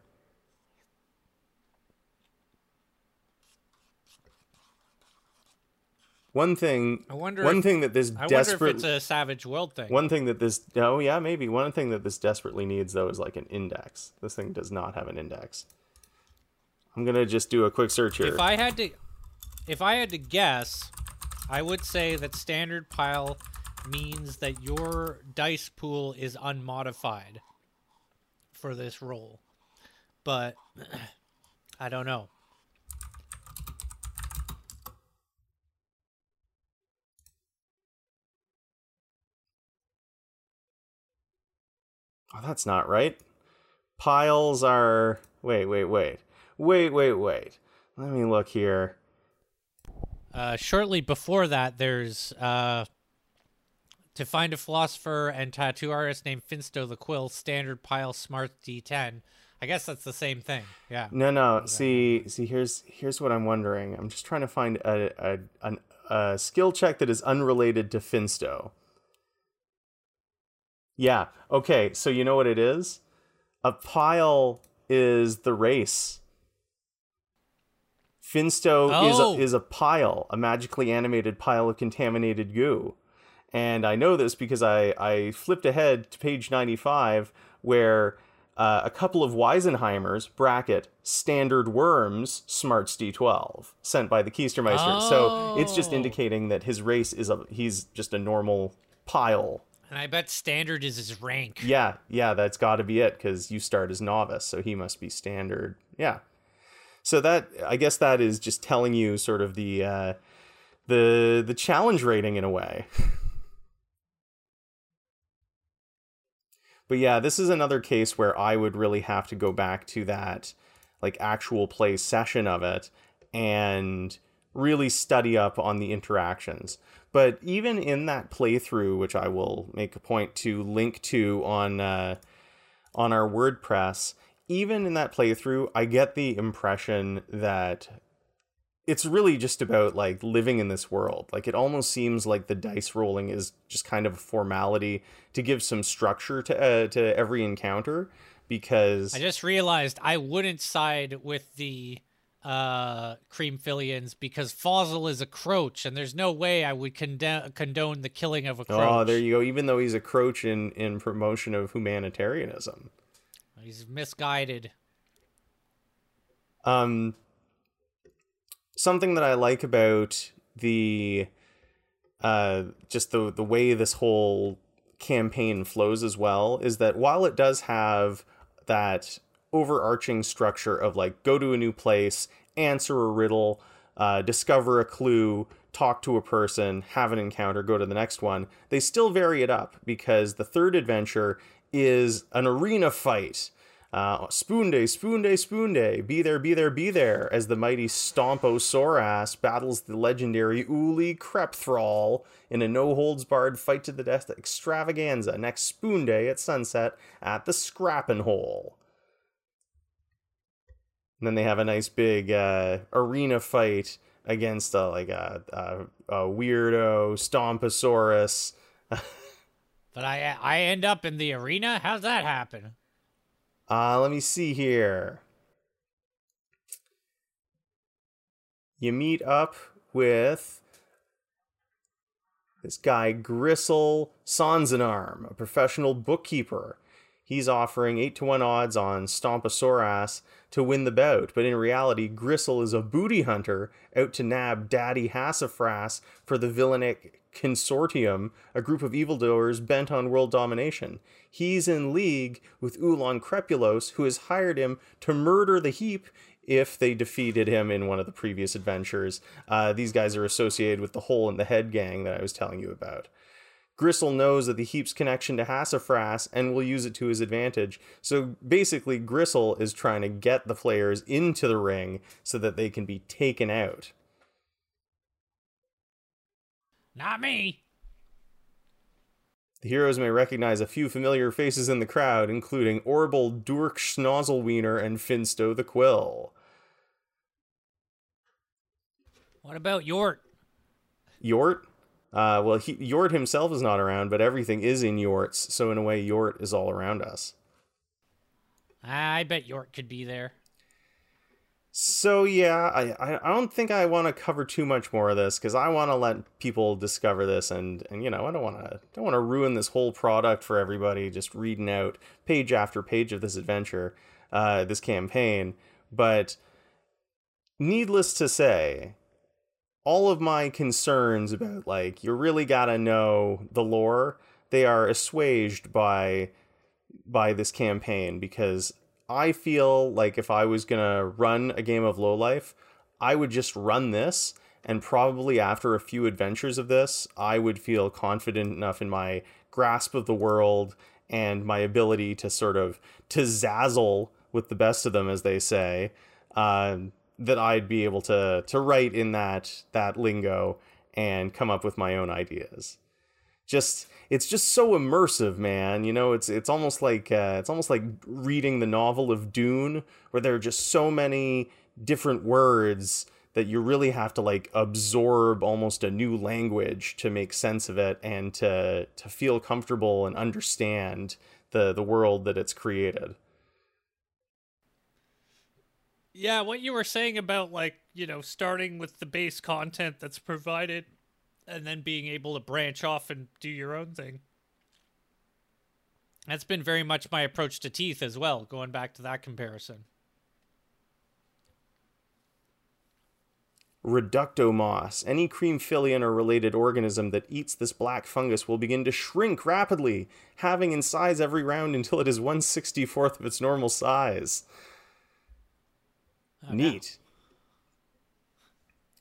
One thing, I wonder one if, thing that this desperate, I wonder if it's a Savage World thing. One thing that this, oh yeah, maybe. One thing that this desperately needs, though, is like an index. This thing does not have an index. I'm going to just do a quick search here. If I had to, if I had to guess, I would say that standard pile means that your dice pool is unmodified for this roll. But I don't know. Oh, that's not right. Piles are... Wait, wait, wait. Wait, wait, wait. Let me look here. Uh, shortly before that, there's... Uh, to find a philosopher and tattoo artist named Finsto the Quill, standard pile, smart D ten. I guess that's the same thing. Yeah. No, no. See, see. Here's here's what I'm wondering. I'm just trying to find a, a, an, a skill check that is unrelated to Finsto. Yeah, okay, so you know what it is? A pile is the race. Finsto oh. is, a, is a pile, a magically animated pile of contaminated goo. And I know this because I, I flipped ahead to page ninety-five, where uh, a couple of Weisenheimers, bracket, standard worms, smarts D twelve, sent by the Keistermeister. Oh. So it's just indicating that his race is a, he's just a normal pile. And I bet standard is his rank. Yeah, yeah, that's got to be it, because you start as novice, so he must be standard. Yeah. So that, I guess that is just telling you sort of the uh, the the challenge rating in a way. But yeah, this is another case where I would really have to go back to that like actual play session of it and really study up on the interactions. But even in that playthrough, which I will make a point to link to on uh, on our WordPress, even in that playthrough, I get the impression that it's really just about, like, living in this world. Like, it almost seems like the dice rolling is just kind of a formality to give some structure to uh, to every encounter, because... I just realized I wouldn't side with the uh, Creamfilians because Fozzel is a Croach, and there's no way I would condone, condone the killing of a Croach. Oh, there you go. Even though he's a Croach in, in promotion of humanitarianism. He's misguided. Um... Something that I like about the, uh, just the, the way this whole campaign flows as well is that while it does have that overarching structure of, like, go to a new place, answer a riddle, uh, discover a clue, talk to a person, have an encounter, go to the next one, they still vary it up because the third adventure is an arena fight. Uh, spoon day, spoon day, spoon day, be there, be there, be there, as the mighty Stompo Soras battles the legendary Uli Krepthral in a no-holds-barred fight to the death extravaganza next spoon day at sunset at the Scrappin' Hole. And then they have a nice big uh, arena fight against uh, like a, a, a weirdo Stomposaurus. But I, I end up in the arena? How's that happen? Uh, let me see here. You meet up with this guy, Gristle Sansanarm, a professional bookkeeper. He's offering eight to one odds on Stomposaurus to win the bout, but in reality, Gristle is a booty hunter out to nab Daddy Hassafras for the villainic Consortium, a group of evildoers bent on world domination. He's in league with Ulan Crepulos, who has hired him to murder the Heap if they defeated him in one of the previous adventures. Uh, these guys are associated with the Hole in the Head gang that I was telling you about. Gristle knows of the Heap's connection to Hassafras and will use it to his advantage. So basically, Gristle is trying to get the players into the ring so that they can be taken out. Not me. The heroes may recognize a few familiar faces in the crowd, including Orble, Durk, Schnozzlewiener, and Finsto the Quill. What about Yort? Yort? Uh, well, he, Yort himself is not around, but everything is in Yorts, so in a way, Yort is all around us. I bet Yort could be there. So yeah, I, I don't think I want to cover too much more of this because I want to let people discover this, and, and you know, I don't want to don't want to ruin this whole product for everybody just reading out page after page of this adventure, uh, this campaign. But needless to say, all of my concerns about, like, you really gotta know the lore, they are assuaged by by this campaign because I feel like if I was gonna run a game of Low Life, I would just run this, and probably after a few adventures of this, I would feel confident enough in my grasp of the world and my ability to sort of to zazzle with the best of them, as they say, uh, that I'd be able to to write in that that lingo and come up with my own ideas. Just it's just so immersive, man. You know, it's it's almost like uh, it's almost like reading the novel of Dune, where there are just so many different words that you really have to, like, absorb almost a new language to make sense of it and to to feel comfortable and understand the the world that it's created. Yeah, what you were saying about, like, you know, starting with the base content that's provided and then being able to branch off and do your own thing. That's been very much my approach to Teeth as well, going back to that comparison. Reducto moss. Any Creamfilian or related organism that eats this black fungus will begin to shrink rapidly, halving in size every round until it is one sixty-fourth of its normal size. Oh, neat.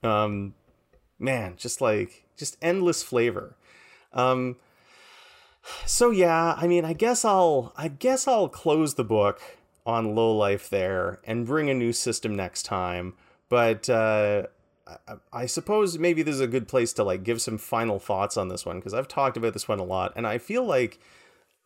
No. Um... Man, just like, just endless flavor. Um, so yeah, I mean, I guess I'll, I guess I'll close the book on Low Life there and bring a new system next time. But uh, I, I suppose maybe this is a good place to, like, give some final thoughts on this one, because I've talked about this one a lot, and I feel like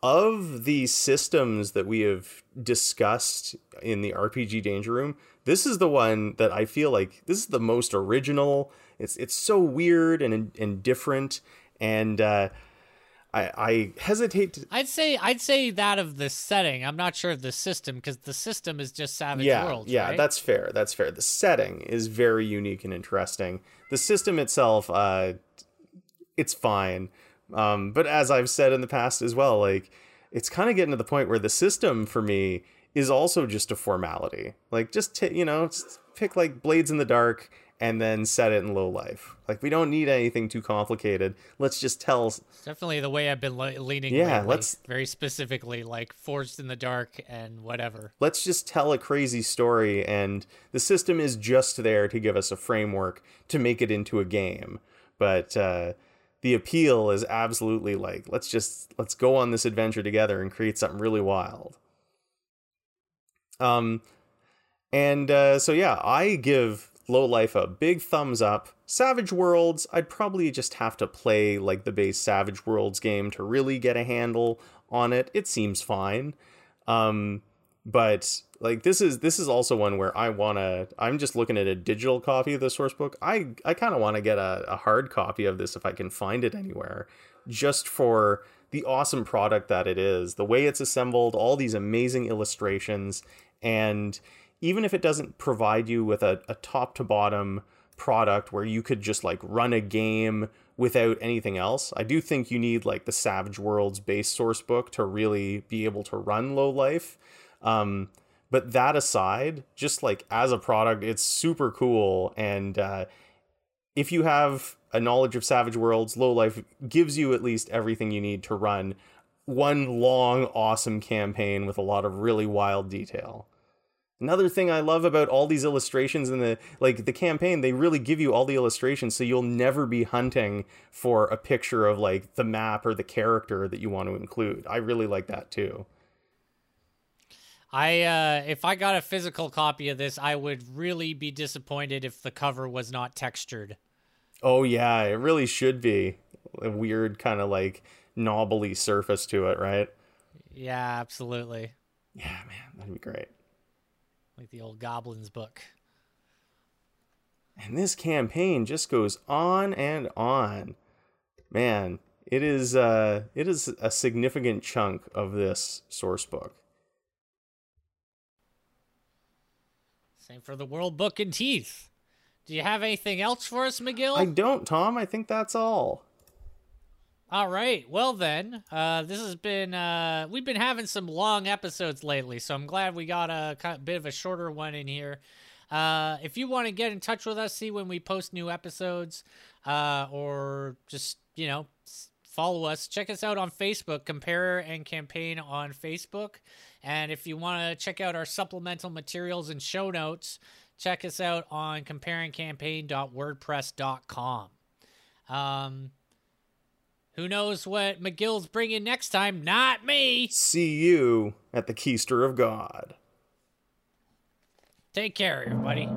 of the systems that we have discussed in the R P G Danger Room, this is the one that I feel like this is the most original. It's it's so weird and and different, and uh, I I hesitate to. I'd say I'd say that of the setting. I'm not sure of the system, because the system is just Savage yeah, Worlds. Yeah, right? That's fair. That's fair. The setting is very unique and interesting. The system itself, uh, it's fine. Um, but as I've said in the past as well, like, it's kind of getting to the point where the system for me is also just a formality. Like, just, t- you know, just pick like Blades in the Dark and then set it in Low Life. Like, we don't need anything too complicated. Let's just tell. It's definitely the way I've been le- leaning. Yeah, lately, let's very specifically like Forged in the Dark and whatever. Let's just tell a crazy story. And the system is just there to give us a framework to make it into a game. But, uh, the appeal is absolutely like, let's just, let's go on this adventure together and create something really wild. Um, and uh, so, yeah, I give Low Life a big thumbs up. Savage Worlds, I'd probably just have to play like the base Savage Worlds game to really get a handle on it. It seems fine. Um, but like, this is, this is also one where I want to, I'm just looking at a digital copy of the source book. I, I kind of want to get a, a hard copy of this if I can find it anywhere, just for the awesome product that it is, the way it's assembled, all these amazing illustrations. And even if it doesn't provide you with a, a top to bottom product where you could just like run a game without anything else, I do think you need like the Savage Worlds base source book to really be able to run Low Life. Um, but that aside, just like as a product, it's super cool. And, uh, if you have a knowledge of Savage Worlds, Low Life gives you at least everything you need to run one long, awesome campaign with a lot of really wild detail. Another thing I love about all these illustrations in the, like the campaign, they really give you all the illustrations. So you'll never be hunting for a picture of like the map or the character that you want to include. I really like that too. I uh, if I got a physical copy of this, I would really be disappointed if the cover was not textured. Oh, yeah, it really should be a weird kind of like knobbly surface to it, right? Yeah, absolutely. Yeah, man, that'd be great. Like the old Goblins book. And this campaign just goes on and on. Man, it is uh, it is a significant chunk of this source book. Same for the World Book and Teeth. Do you have anything else for us, Magill? I don't, Tom. I think that's all. All right. Well, then, uh, this has been... Uh, we've been having some long episodes lately, so I'm glad we got a bit of a shorter one in here. Uh, if you want to get in touch with us, see when we post new episodes, uh, or just, you know, follow us. Check us out on Facebook, Compare and Campaign on Facebook. And if you want to check out our supplemental materials and show notes, check us out on comparing campaign dot wordpress dot com. Um, who knows what Magill's bringing next time? Not me! See you at the Keister of God. Take care, everybody.